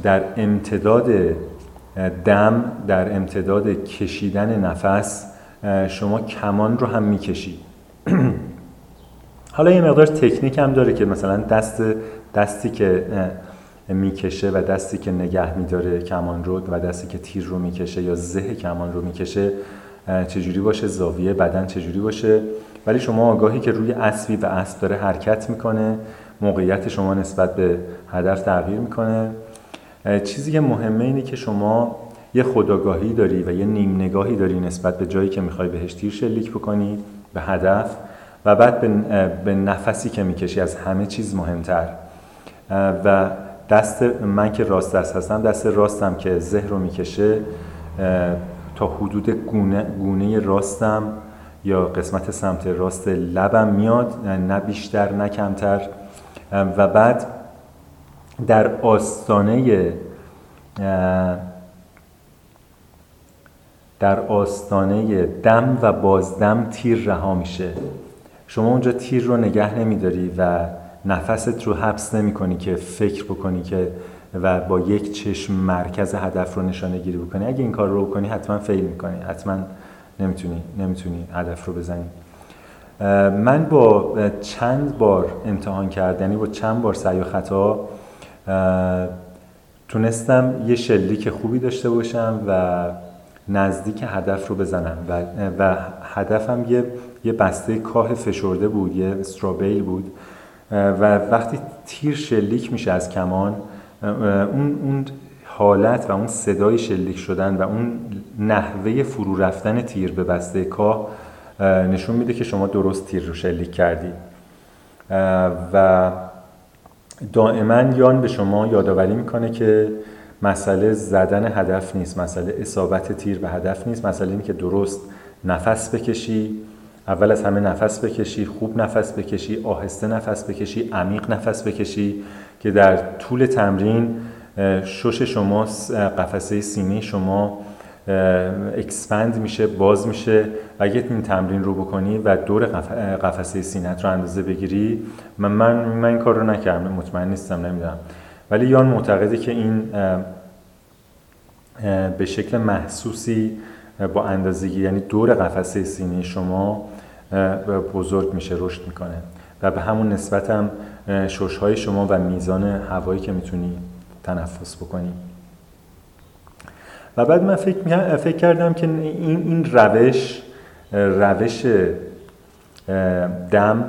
در امتداد دم، در امتداد کشیدن نفس شما کمان رو هم میکشی. حالا یه مقدار تکنیک هم داره که مثلا دست دستی که میکشه و دستی که نگه میداره کمان رو و دستی که تیر رو میکشه یا زه کمان رو میکشه چجوری باشه، زاویه بدن چجوری باشه، ولی شما آگاهی که روی اسبی و اسب داره حرکت میکنه، موقعیت شما نسبت به هدف تغییر میکنه. چیزی که مهمه اینه که شما یه خودآگاهی داری و یه نیم نگاهی داری نسبت به جایی که میخوای بهش تیر شلیک بکنی، به هدف، و بعد به نفسی که میکشی. از همه چیز مهمتر و دست من که راست دست هستم، دست راستم که زه رو میکشه تا حدود گونه گونه راستم یا قسمت سمت راست لبم میاد، نه بیشتر نه کمتر، و بعد در آستانه در آستانه دم و بازدم تیر رها میشه. شما اونجا تیر رو نگه نمیداری و نفست رو حبس نمی کنی که فکر بکنی که و با یک چشم مرکز هدف رو نشانه گیری بکنی. اگه این کار رو بکنی حتما فیل میکنی، حتما نمیتونی نمیتونی هدف رو بزنی. من با چند بار امتحان کردنی، با چند بار سعی و خطا تونستم یه شلیک خوبی داشته باشم و نزدیک هدف رو بزنم و, و هدفم یه یه بسته کاه فشرده بود، یه استرابیل بود، و وقتی تیر شلیک میشه از کمان، اون اون حالت و اون صدای شلیک شدن و اون نحوه فرو رفتن تیر به بسته کاه نشون میده که شما درست تیر رو شلیک کردی. و دائما یان به شما یادآوری میکنه که مسئله زدن هدف نیست، مسئله اصابت تیر به هدف نیست، مسئله اینه که درست نفس بکشی، اول از همه نفس بکشی، خوب نفس بکشی، آهسته نفس بکشی، عمیق نفس بکشی که در طول تمرین شش شما، قفسه سینه شما اکسپند میشه، باز میشه. اگه این تمرین رو بکنی و دور قفسه سینت رو اندازه بگیری، من من, من این کار رو نکردم، مطمئن نیستم، نمیدونم، ولی یان معتقده که این به شکل محسوسی با اندازگی، یعنی دور قفسه سینه شما بزرگ میشه، رشد میکنه و به همون نسبت هم ششهای شما و میزان هوایی که میتونی تنفس بکنی. و بعد من فکر, فکر کردم که این, این روش روش دم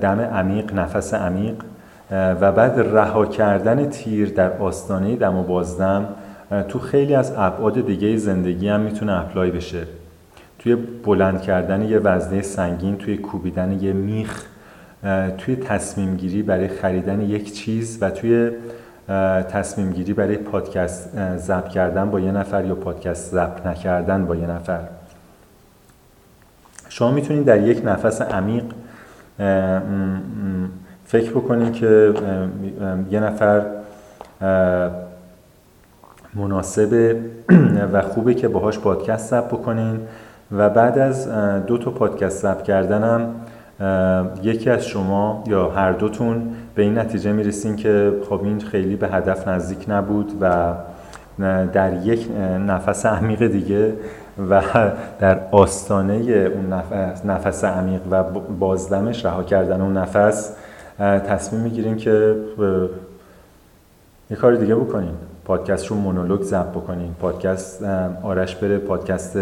دم عمیق، نفس عمیق و بعد رها کردن تیر در آستانه دم و بازدم تو خیلی از ابعاد دیگه زندگی هم میتونه اپلای بشه. توی بلند کردن یه وزنه سنگین، توی کوبیدن یه میخ، توی تصمیم گیری برای خریدن یک چیز و توی تصمیم گیری برای پادکست ضبط کردن با یه نفر یا پادکست ضبط نکردن با یه نفر. شما میتونید در یک نفس عمیق فکر بکنید که یه نفر مناسبه و خوبه که باهاش پادکست ضبط بکنین و بعد از دو تا پادکست ضبط کردنم یکی از شما یا هر دوتون به این نتیجه میرسین که خب این خیلی به هدف نزدیک نبود و در یک نفس عمیق دیگه و در آستانه اون نفس, نفس عمیق و بازدمش، رها کردن اون نفس، تصمیم میگیریم که یه کار دیگه بکنیم، پادکست رو مونولوگ ضبط بکنیم، پادکست آرش بره پادکست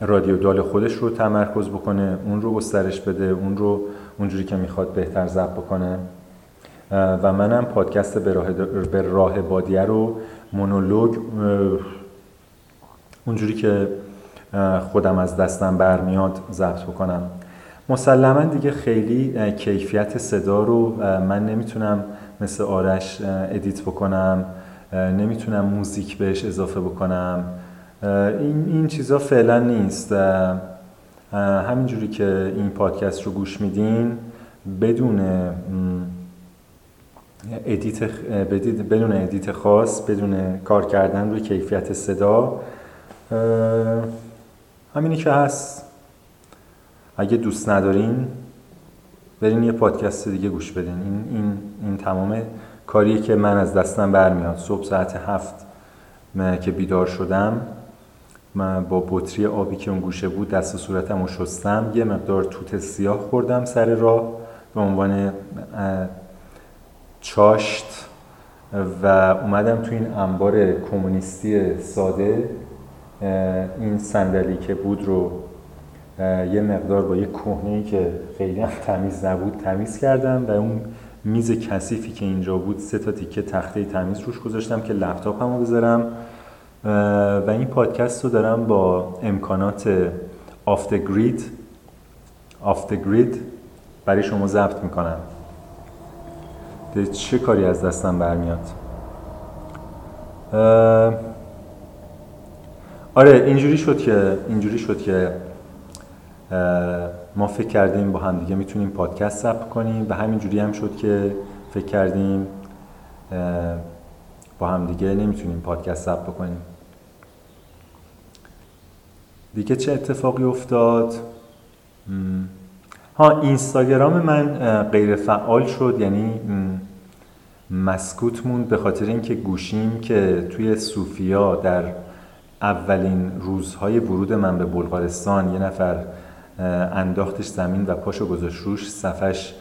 رادیودال خودش رو تمرکز بکنه، اون رو گسترش بده، اون رو اونجوری که میخواد بهتر ضبط بکنه و منم پادکست به راه به راه بادیه رو مونولوگ اونجوری که خودم از دستم برمیاد ضبط بکنم. مسلماً دیگه خیلی کیفیت صدا رو من نمیتونم مثل آرش ادیت بکنم نمیتونم موزیک بهش اضافه بکنم. این این چیزا فعلا نیست. همینجوری که این پادکست رو گوش میدین، بدون ادیت بدون ادیت خاص، بدون کار کردن روی کیفیت صدا، همینی که هست. اگه دوست ندارین برین یه پادکست دیگه گوش بدین. این این این تمام کاریه که من از دستم برمیاد. صبح ساعت هفت که بیدار شدم، من با بطری آبی که اون گوشه بود دست و صورتم رو شستم، یه مقدار توت سیاه خوردم سر راه به عنوان چاشت و اومدم تو این انبار کمونیستی ساده. این صندلی که بود رو یه مقدار با یه کهنه‌ای که خیلی هم تمیز نبود تمیز کردم و اون میز کثیفی که اینجا بود سه تا تیکه تخته تمیز روش گذاشتم که لپتاپمو بذارم و این پادکست رو دارم با امکانات آف د گرید آف د گرید برای شما ضبط میکنم. چه کاری از دستم برمیاد؟ آره اینجوری شد که اینجوری شد که ما فکر کردیم با هم دیگه میتونیم پادکست ضبط کنیم و همینجوری هم شد که فکر کردیم با هم دیگه نمیتونیم پادکست ضبط بکنیم. دیگه چه اتفاقی افتاد؟ ها، اینستاگرام من غیر فعال شد، یعنی مسکوت موند به خاطر اینکه گوشیم که توی سوفیا در اولین روزهای ورود من به بلغارستان یه نفر انداختش زمین و پاشو گذاشت روش، صفحش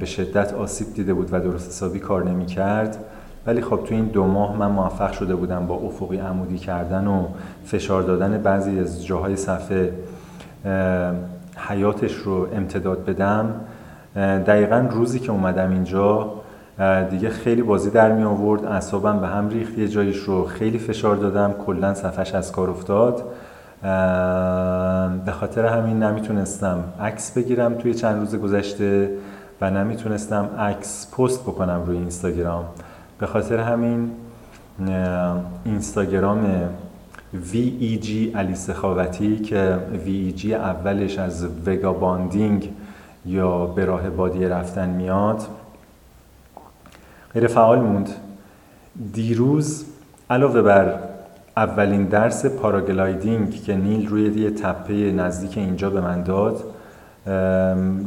به شدت آسیب دیده بود و درست حسابی کار نمی کرد. ولی خب تو این دو ماه من موفق شده بودم با افقی عمودی کردن و فشار دادن بعضی از جاهای صفحه حیاتش رو امتداد بدم. دقیقاً روزی که اومدم اینجا دیگه خیلی بازی در می آورد، اعصابم به هم ریخت، یه جایش رو خیلی فشار دادم، کلاً صفحش از کار افتاد. به خاطر همین نمیتونستم عکس بگیرم توی چند روز گذشته و نمیتونستم عکس پست بکنم روی اینستاگرام. به خاطر همین اینستاگرام وی ای جی علی سخاوتی که وی ای جی اولش از وگا باندینگ یا به راه بادیه رفتن میاد غیر فعال موند. دیروز علاوه بر اولین درس پاراگلایدینگ که نیل روی یه تپه نزدیک اینجا به من داد،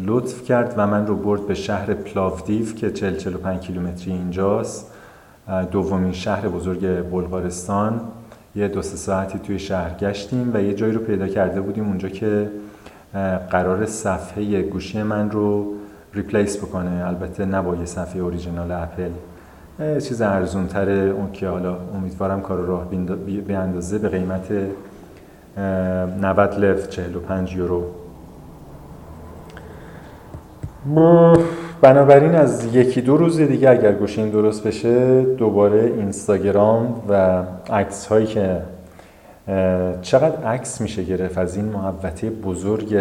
لطف کرد و من رو برد به شهر پلاودیف که چهل چهل و پنج کیلومتری اینجاست، دومین شهر بزرگ بلغارستان. یه دو سه ساعتی توی شهر گشتیم و یه جایی رو پیدا کرده بودیم اونجا که قرار صفحه گوشی من رو ریپلیس بکنه، البته نه با یه صفحه اوریجینال اپل، چیز ارزون‌تر اون که حالا امیدوارم کارو راه بیاندازه به قیمت نود لف چهل و پنج یورو. بنابراین از یکی دو روز دیگه اگر گوشیم درست بشه دوباره اینستاگرام و عکس هایی که چقدر عکس میشه گرفت از این محوطه بزرگ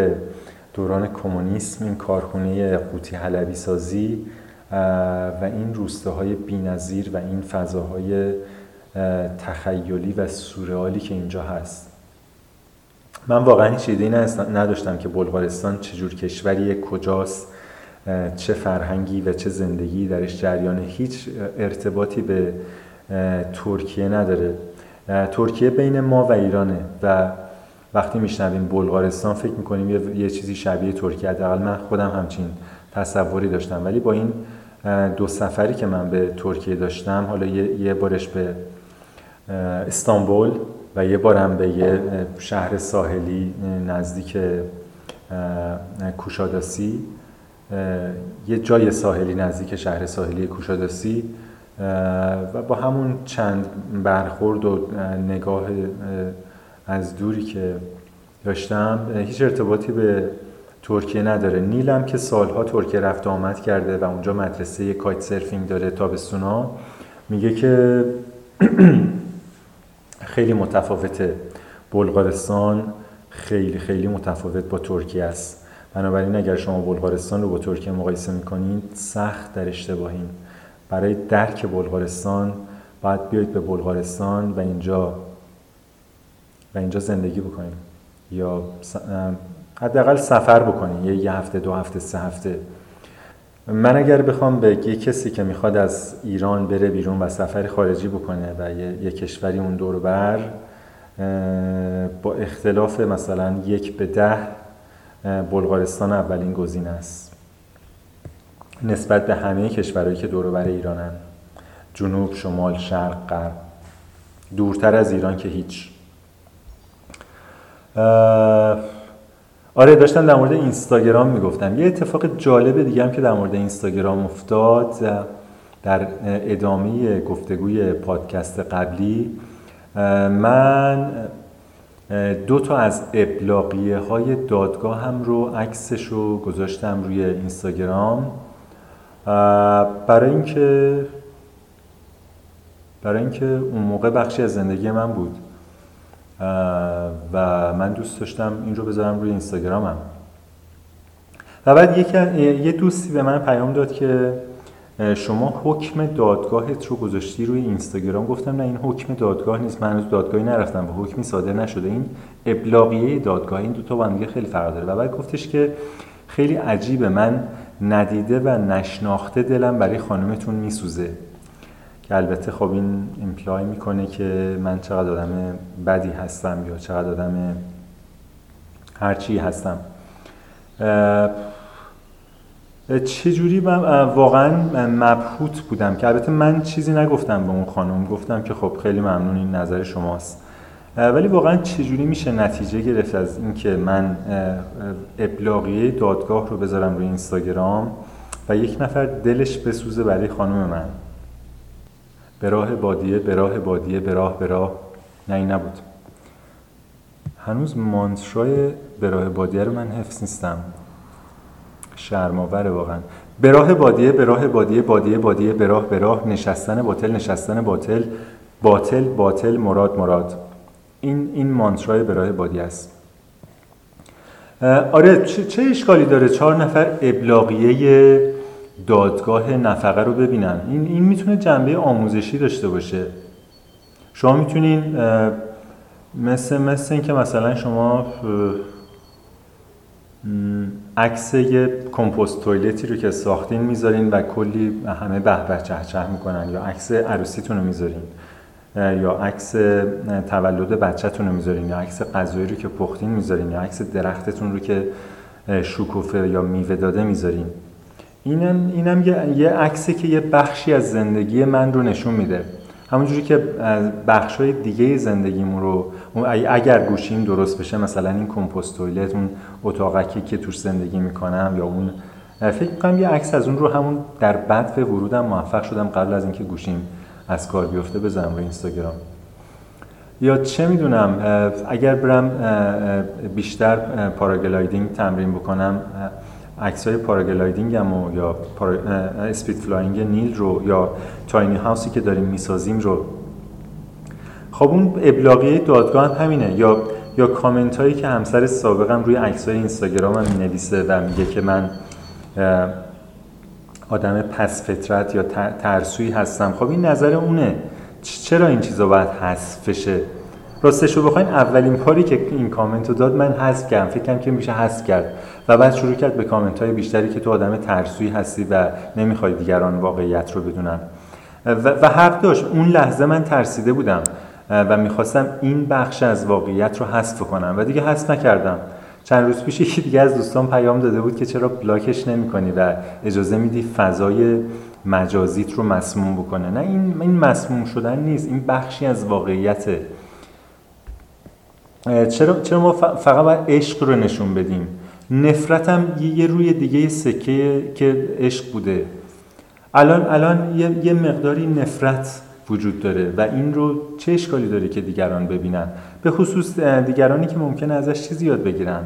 دوران کمونیسم، این کارخونه قوطی حلبی سازی و این روستاهای بی‌نظیر و این فضاهای تخیلی و سورئالی که اینجا هست. من واقعا هیچ ایده‌ای نداشتم که بلغارستان چجور کشوریه، کجاست، چه فرهنگی و چه زندگی درش جریانه. هیچ ارتباطی به ترکیه نداره. ترکیه بین ما و ایرانه و وقتی میشنویم بلغارستان فکر میکنیم یه چیزی شبیه ترکیه، حداقل من خودم همچین تصوری داشتم. ولی با این دو سفری که من به ترکیه داشتم، حالا یه بارش به استانبول و یه بارم به یه شهر ساحلی نزدیک کوشاداسی، یه جای ساحلی نزدیک شهر ساحلی کوشاداسی و با همون چند برخورد و نگاه از دوری که داشتم هیچ ارتباطی به ترکیه نداره. نیلم که سالها ترکیه رفت آمد کرده و اونجا مدرسه کایت سرفینگ داره تابستونا، میگه که خیلی متفاوته، بلغارستان خیلی خیلی متفاوت با ترکیه است. بنابراین اگر شما بلغارستان رو با ترکیه مقایسه میکنید سخت در اشتباهین. برای درک بلغارستان باید بیایید به بلغارستان و اینجا و اینجا زندگی بکنید یا حداقل سفر بکنید یه, یه هفته دو هفته سه هفته. من اگر بخوام به یه کسی که میخواد از ایران بره بیرون و سفر خارجی بکنه و یه, یه کشوری اون دور بر با اختلاف مثلا یک به ده بلغارستان اولین گزینه است نسبت به همه کشورهایی که دور بر ایران هم. جنوب، شمال، شرق، غرب، دورتر از ایران که هیچ. آره داشتم در مورد اینستاگرام میگفتم. یه اتفاق جالب دیگه هم که در مورد اینستاگرام افتاد در ادامه گفتگوی پادکست قبلی، من دو تا از ابلاغیه های دادگاه هم رو عکسش رو گذاشتم روی اینستاگرام برای اینکه برای اینکه اون موقع بخشی از زندگی من بود و من دوست داشتم این رو بذارم روی اینستاگرامم. و بعد یک یه دوستی به من پیام داد که شما حکم دادگاهت رو گذاشتی روی اینستاگرام. گفتم نه این حکم دادگاه نیست، من هنوز دادگاهی نرفتم و حکمی صادر نشده، این ابلاغیه دادگاه، این دو تا با هم دیگه خیلی فرق داره. و بعد گفتش که خیلی عجیبه، من ندیده و نشناخته دلم برای خانومتون میسوزه، که البته خب این ایمپلای میکنه که من چقدر آدم بدی هستم یا چقدر آدم هرچی هستم. چجوری من واقعا مبهوت بودم که البته من چیزی نگفتم به اون خانم، گفتم که خب خیلی ممنون این نظر شماست، ولی واقعا چجوری میشه نتیجه گرفت از اینکه من ابلاغیه دادگاه رو بذارم روی اینستاگرام و یک نفر دلش بسوزه برای خانم من. به راه بادیه، به راه بادیه، به راه به راه. نه این نبود، هنوز مانترای به راه بادیه رو من حفظ نیستم، شرم‌آوره واقعا. به راه بادیه، به راه بادیه، بادیه بادیه، به راه به راه، نشستن باطل، نشستن باطل، باطل باطل، مراد مراد. این این مانترای به راه بادیه است. آره چه, چه اشکالی داره چهار نفر ابلاغیه دادگاه نفقه رو ببینن؟ این این میتونه جنبه آموزشی داشته باشه. شما میتونین مثل مثل اینکه مثلا شما عکس یه کمپوست تویلتی رو که ساختین میذارین و کلی همه به به چه چه میکنن، یا عکس عروسیتون رو میذارین، یا عکس تولد بچه‌تون رو میذارین، یا عکس غذایی رو که پختین میذارین، یا عکس درختتون رو که شکوفه یا میوه داده میذارین. اینم اینم یه عکسی که یه بخشی از زندگی من رو نشون میده، همونجوری که بخشای دیگه زندگیمون رو اگر گوشیم درست بشه، مثلا این کمپوست تویلت، اون اتاقکی که توش زندگی میکنم، یا اون فکر میکنم یه عکس از اون رو همون در بدو ورودم موفق شدم قبل از اینکه گوشیم از کار بیفته بزنم روی اینستاگرام. یا چه میدونم اگر برم بیشتر پاراگلایدینگ تمرین بکنم، عکسای پاراگلایدینگمو یا پارا... اسپید فلاینگ نیل رو یا تاینی هاوسی که داریم میسازیم رو. خب اون ابلاغیه دادگاه هم همینه. یا یا کامنت هایی که همسر سابقم روی عکسای اینستاگرامم مینویسه و میگه که من آدم پس فطرت یا ترسویی هستم. خب این نظر اونه، چرا این چیزا باید حذف شه؟ راستش رو بخواین اولین باری که این کامنت رو داد من حذف کردم، فکر کردم که میشه حذف کرد و بعد شروع کرد به کامنت های بیشتری که تو آدم ترسویی هستی و نمیخوای دیگران واقعیت رو بدونن و, و حق داشت. اون لحظه من ترسیده بودم و میخواستم این بخش از واقعیت رو حذف کنم و دیگه حذف نکردم. چند روز پیش یکی دیگه از دوستان پیام داده بود که چرا بلاکش نمی‌کنی و اجازه میدی فضای مجازیت رو مسموم بکنه. نه این این مسموم شدن نیست، این بخشی از واقعیته. چرا چرا ما فقط باید عشق رو نشون بدیم؟ نفرتم یه روی دیگه سکه که عشق بوده. الان الان یه, یه مقداری نفرت وجود داره و این رو چه اشکالی داره که دیگران ببینن، به خصوص دیگرانی که ممکنه ازش چیزی یاد بگیرن،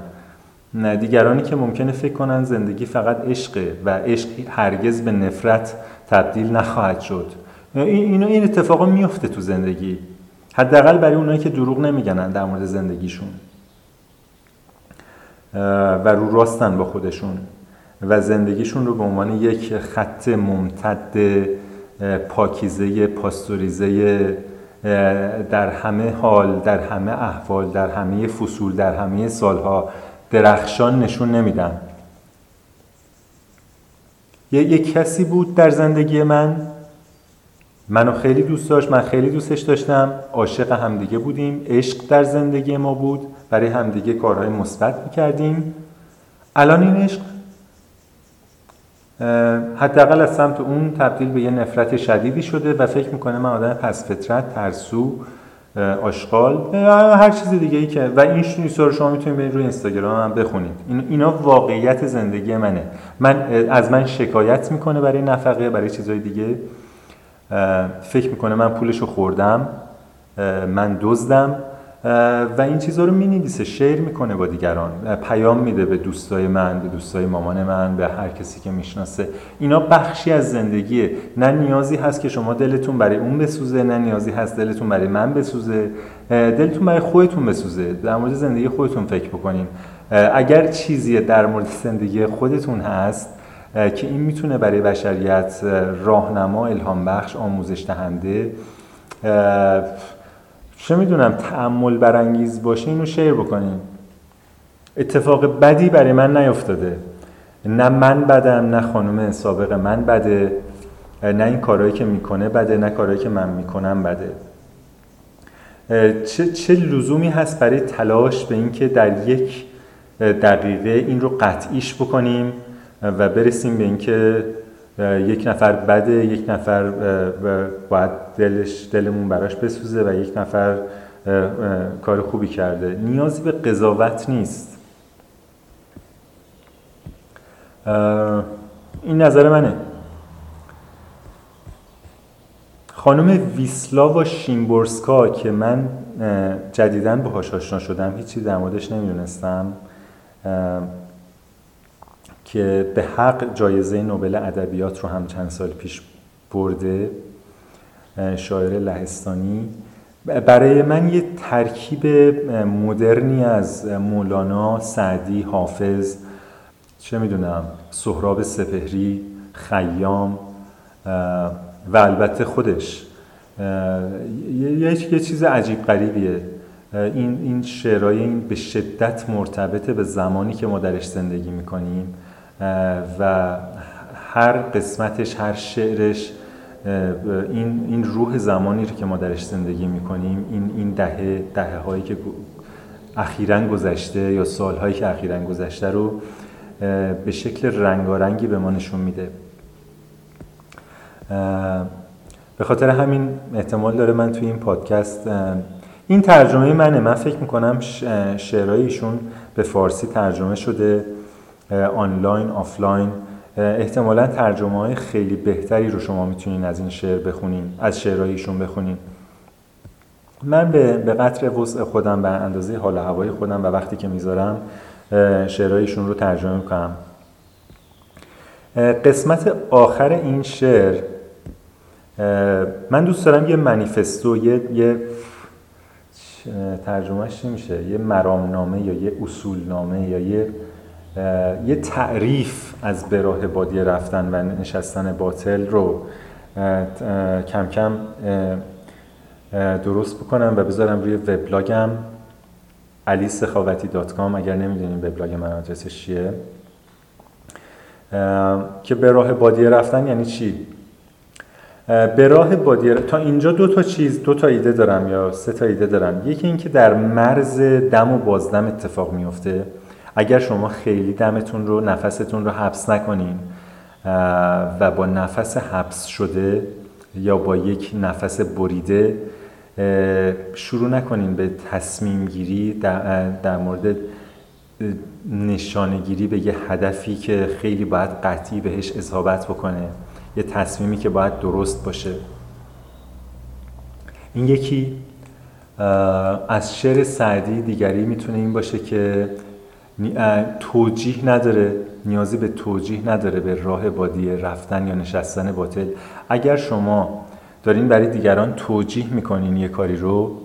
نه دیگرانی که ممکنه فکر کنن زندگی فقط عشقه و عشق هرگز به نفرت تبدیل نخواهد شد. این این اتفاقا میفته تو زندگی، حداقل برای اونایی که دروغ نمیگنن در مورد زندگیشون و رو راستن با خودشون و زندگیشون رو به عنوان یک خط ممتد پاکیزه، پاستوریزه، در همه حال، در همه احوال، در همه فصول، در همه سالها درخشان نشون نمیدم. یک کسی بود در زندگی من، منو خیلی دوست داشت، من خیلی دوستش داشتم، عاشق همدیگه بودیم، عشق در زندگی ما بود، برای همدیگه کارهای مثبت میکردیم. الان این عشق حداقل از سمت اون تبدیل به یه نفرت شدیدی شده و فکر میکنه من آدم پس فطرت، ترسو، آشغال، هر چیز دیگه ای که و این چیزا رو شما میتونید برید روی اینستاگرام هم بخونید. اینا واقعیت زندگی منه. من از من شکایت میکنه برای نفقه، برای چیزهای دیگه، فکر میکنه من پولشو خوردم، من دزدم و این چیزها رو مینویسه، شیر میکنه با دیگران، پیام میده به دوستای من، به دوستای مامان من، به هر کسی که میشناسه. اینا بخشی از زندگیه. نه نیازی هست که شما دلتون برای اون بسوزه، نه نیازی هست دلتون برای من بسوزه، دلتون برای خودتون بسوزه. در مورد زندگی خودتون فکر بکنین. اگر چیزی در مورد زندگی خودتون هست که این میتونه برای بشریت راهنما، الهام بخش، آموزش دهنده، چه میدونم، تأمل برانگیز باشه، اینو شیر بکنیم. اتفاق بدی برای من نیفتاده، نه من بدم، نه خانم سابق من بده، نه این کارهایی که میکنه بده، نه کارهایی که من میکنم بده. چه, چه لزومی هست برای تلاش به این که در یک دقیقه این رو قطعیش بکنیم و برسیم به این که یک نفر بده، یک نفر باید دلش دلمون براش بسوزه و یک نفر کار خوبی کرده. نیازی به قضاوت نیست. این نظر منه. خانم ویسلاوا شیمبورسکا که من جدیداً باهاش آشنا شدم، هیچی در موردش نمیدونستم، که به حق جایزه نوبل ادبیات رو هم چند سال پیش برده، شاعر لهستانی، برای من یه ترکیب مدرنی از مولانا، سعدی، حافظ، چه میدونم، سهراب سپهری، خیام و البته خودش، یه چیز عجیب غریبیه. این این شعرهای این به شدت مرتبطه به زمانی که ما درش زندگی میکنیم و هر قسمتش، هر شعرش این این روح زمانی رو که ما درش زندگی میکنیم، این این دهه دهه هایی که اخیراً گذشته یا سالهایی که اخیراً گذشته رو به شکل رنگارنگی به ما نشون میده. به خاطر همین احتمال داره من توی این پادکست، این ترجمه منه، من فکر میکنم شعرهای ایشون به فارسی ترجمه شده، آنلاین، آفلاین، احتمالا ترجمه های خیلی بهتری رو شما میتونین از این شعر بخونین، از شعرهای ایشون بخونین. من به, به قدر وسع خودم، به اندازه حال هوای خودم و وقتی که میذارم شعرهای ایشون رو ترجمه میکنم. قسمت آخر این شعر، من دوست دارم یه منیفستو، یه, یه ترجمهش نمیشه، یه مرامنامه یا یه اصولنامه یا یه یه تعریف از به راه بادیه رفتن و نشستن باطل رو کم کم درست بکنم و بذارم روی وبلاگم علی سخاوتی دات کام. اگر نمیدونین وبلاگ من آدرسش چیه، که به راه بادیه رفتن یعنی چی؟ به راه بادیه تا اینجا دو تا چیز، دو تا ایده دارم یا سه تا ایده دارم. یکی این که در مرز دم و بازدم اتفاق میفته. اگر شما خیلی دمتون رو، نفستون رو حبس نکنین و با نفس حبس شده یا با یک نفس بریده شروع نکنین به تصمیم گیری در مورد نشانه گیری به یه هدفی که خیلی باید قطعی بهش اصابت بکنه، یه تصمیمی که باید درست باشه. این یکی. از شعر سعدی دیگری میتونه این باشه که توجیه نداره، نیازی به توجیه نداره به راه بادیه رفتن یا نشستن باطل. اگر شما دارین برای دیگران توجیه میکنین یه کاری رو،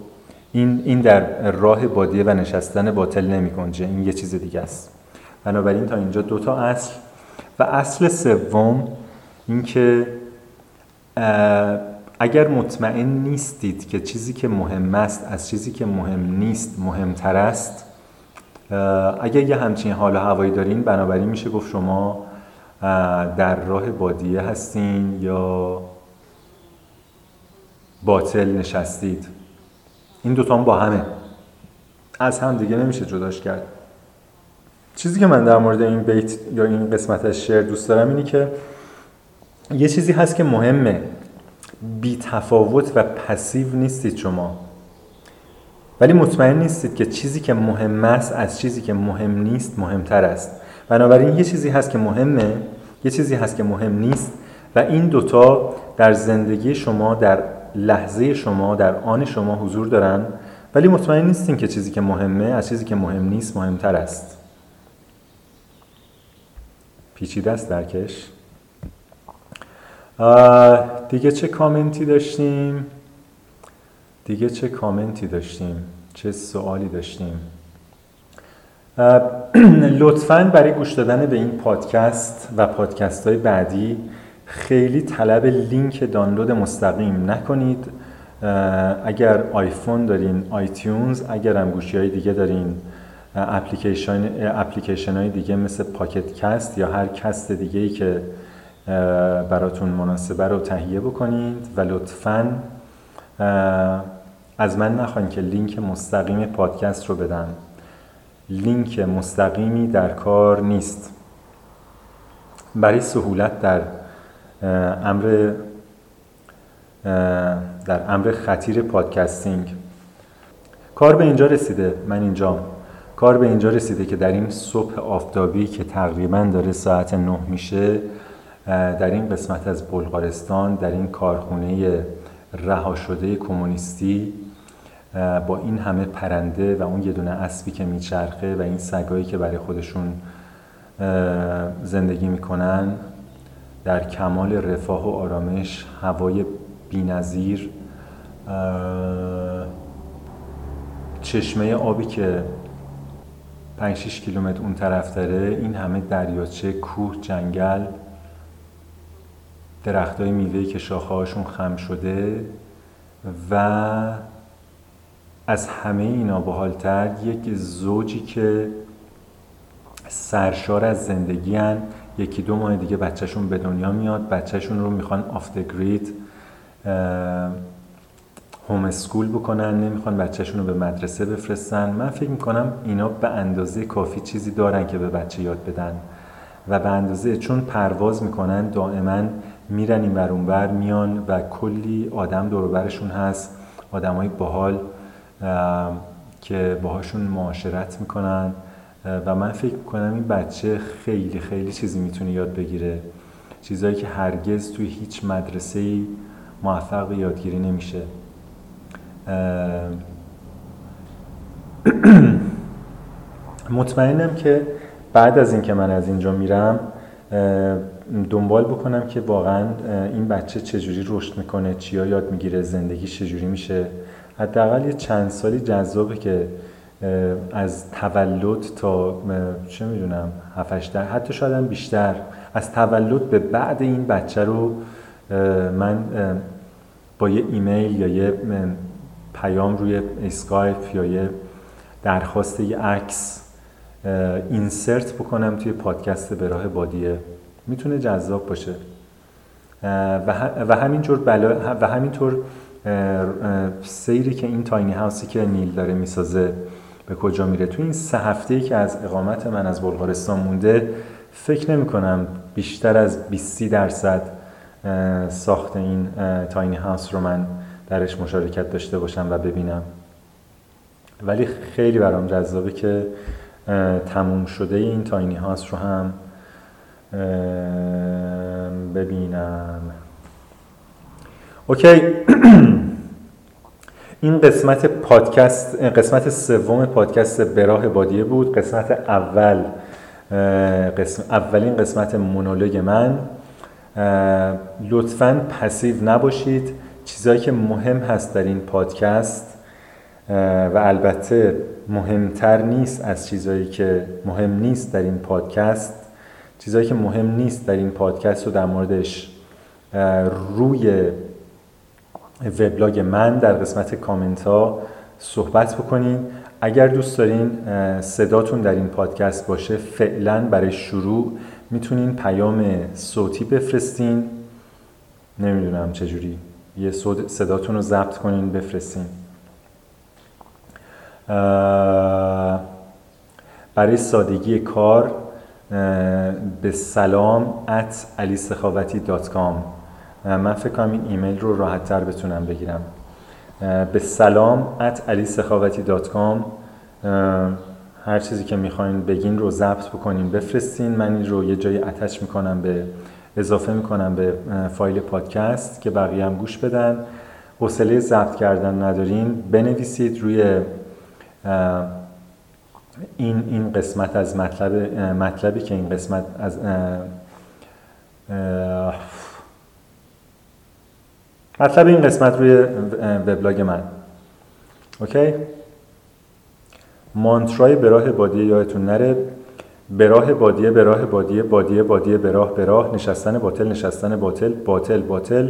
این این در راه بادیه و نشستن باطل نمی‌گنجه، این یه چیز دیگه است. بنابراین تا اینجا دو تا اصل. و اصل سوم این که اگر مطمئن نیستید که چیزی که مهم است از چیزی که مهم نیست مهمتر است، اگر یه همچین حال و هوایی دارین، بنابراین میشه گفت شما در راه بادیه هستین یا باطل نشستید. این دوتا هم با همه، از هم دیگه نمیشه جداش کرد. چیزی که من در مورد این بیت یا این قسمت از شعر دوست دارم اینه که یه چیزی هست که مهمه، بی تفاوت و پسیو نیستید شما، ولی مطمئن نیستید که چیزی که مهم است از چیزی که مهم نیست مهمتر است. بنابراین یه چیزی هست که مهمه، یه چیزی هست که مهم نیست، و این دوتا در زندگی شما، در لحظه شما، در آن شما حضور دارن، ولی مطمئن نیستین که چیزی که مهمه از چیزی که مهم نیست مهمتر است. پیچیده است درکش. دیگه چه کامنتی داشتیم؟ دیگه چه کامنتی داشتیم؟ چه سوالی داشتیم؟ لطفاً برای گوش دادن به این پادکست و پادکست‌های بعدی خیلی طلب لینک دانلود مستقیم نکنید. اگر آیفون دارین آیتیونز، اگر هم گوشی‌های دیگه دارین اپلیکیشن اپلیکیشن‌های دیگه مثل پاکت کست یا هر کست دیگه‌ای که براتون مناسبه رو تهیه بکنید، و لطفاً از من نخواین که لینک مستقیم پادکست رو بدم. لینک مستقیمی در کار نیست. برای سهولت در امر در امر خطیر پادکستینگ کار به اینجا رسیده. من اینجام کار به اینجا رسیده که در این صبح آفتابی که تقریباً داره ساعت نه میشه، در این قسمت از بلغارستان، در این کارخونه رها شده کمونیستی، با این همه پرنده و اون یه دونه اسبی که میچرخه و این سگایی که برای خودشون زندگی میکنن، در کمال رفاه و آرامش، هوای بی‌نظیر، چشمه آبی که پنج شیش کیلومتر اون طرف داره، این همه دریاچه، کوه، جنگل، درختای میوه‌ای که شاخه‌هاشون خم شده، و از همه اینا باحال‌تر یک زوجی که سرشار از زندگی ان. یکی دو ماه دیگه بچه‌شون به دنیا میاد، بچه‌شون رو میخوان آف د گرید هوم اسکول بکنن، نمیخوان بچه‌شون رو به مدرسه بفرستن. من فکر میکنم اینا به اندازه کافی چیزی دارن که به بچه یاد بدن، و به اندازه، چون پرواز میکنن دائما میرن این ور اون ور میان و کلی آدم دور و برشون هست، آدمای باحال که باهاشون معاشرت میکنن، و من فکر میکنم این بچه خیلی خیلی چیزی میتونه یاد بگیره، چیزایی که هرگز توی هیچ مدرسه‌ای موفق به یادگیری نمیشه. مطمئنم که بعد از این که من از اینجا میرم دنبال بکنم که واقعا این بچه چجوری رشد میکنه، چیا یاد میگیره، زندگی چجوری میشه. حداقل یه چند سالی جذابه که از تولد تا چه میدونم هفت هشت حتی شاید هم بیشتر، از تولد به بعد این بچه رو من با یه ایمیل یا یه پیام روی اسکایپ یا یه درخواست یه عکس اینسرت بکنم توی پادکست به راه بادیه، میتونه جذاب باشه. و همینطور بلا و همینطور سیری که این تاینی هاوسی که نیل داره میسازه به کجا میره، توی این سه هفته‌ای که از اقامت من از بلغارستان مونده، فکر نمی کنم بیشتر از بیست درصد ساخت این تاینی هاوس رو من درش مشارکت داشته باشم و ببینم، ولی خیلی برام جذابه که تموم شده این تاینی هاوس رو هم ببینم. اوکی. این قسمت پادکست، قسمت سوم پادکست به راه بادیه بود. قسمت اول، قسم اولین قسمت مونولوگ من. لطفاً پسیو نباشید. چیزایی که مهم هست در این پادکست و البته مهمتر نیست از چیزایی که مهم نیست در این پادکست، چیزایی که مهم نیست در این پادکست رو در موردش روی وبلاگ من در قسمت کامنت ها صحبت بکنین. اگر دوست دارین صداتون در این پادکست باشه، فعلا برای شروع میتونین پیام صوتی بفرستین. نمیدونم چجوری یه صد... صداتون رو ضبط کنین بفرستین. برای سادگی کار به سلام ات علی سخاوتی دات کام. من فکر کنم این ایمیل رو راحت تر بتونم بگیرم. به سلام ات علی سخاوتی دات کام هر چیزی که میخواین بگین رو ضبط بکنین بفرستین. من این رو یه جایی اتچ میکنم، به اضافه میکنم به فایل پادکست که بقیه هم گوش بدن. حوصله ضبط کردن ندارین، بنویسید روی این این قسمت از مطلب مطلبی که این قسمت از مطلب این قسمت روی وبلاگ من. اوکی؟ مانترای به راه بادیه یادتون نره. به راه بادیه، به راه بادیه، بادیه بادیه، به راه به راه، نشستن باطل، نشستن باطل، باطل باطل،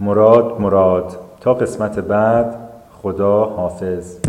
مراد مراد. تا قسمت بعد، خدا حافظ.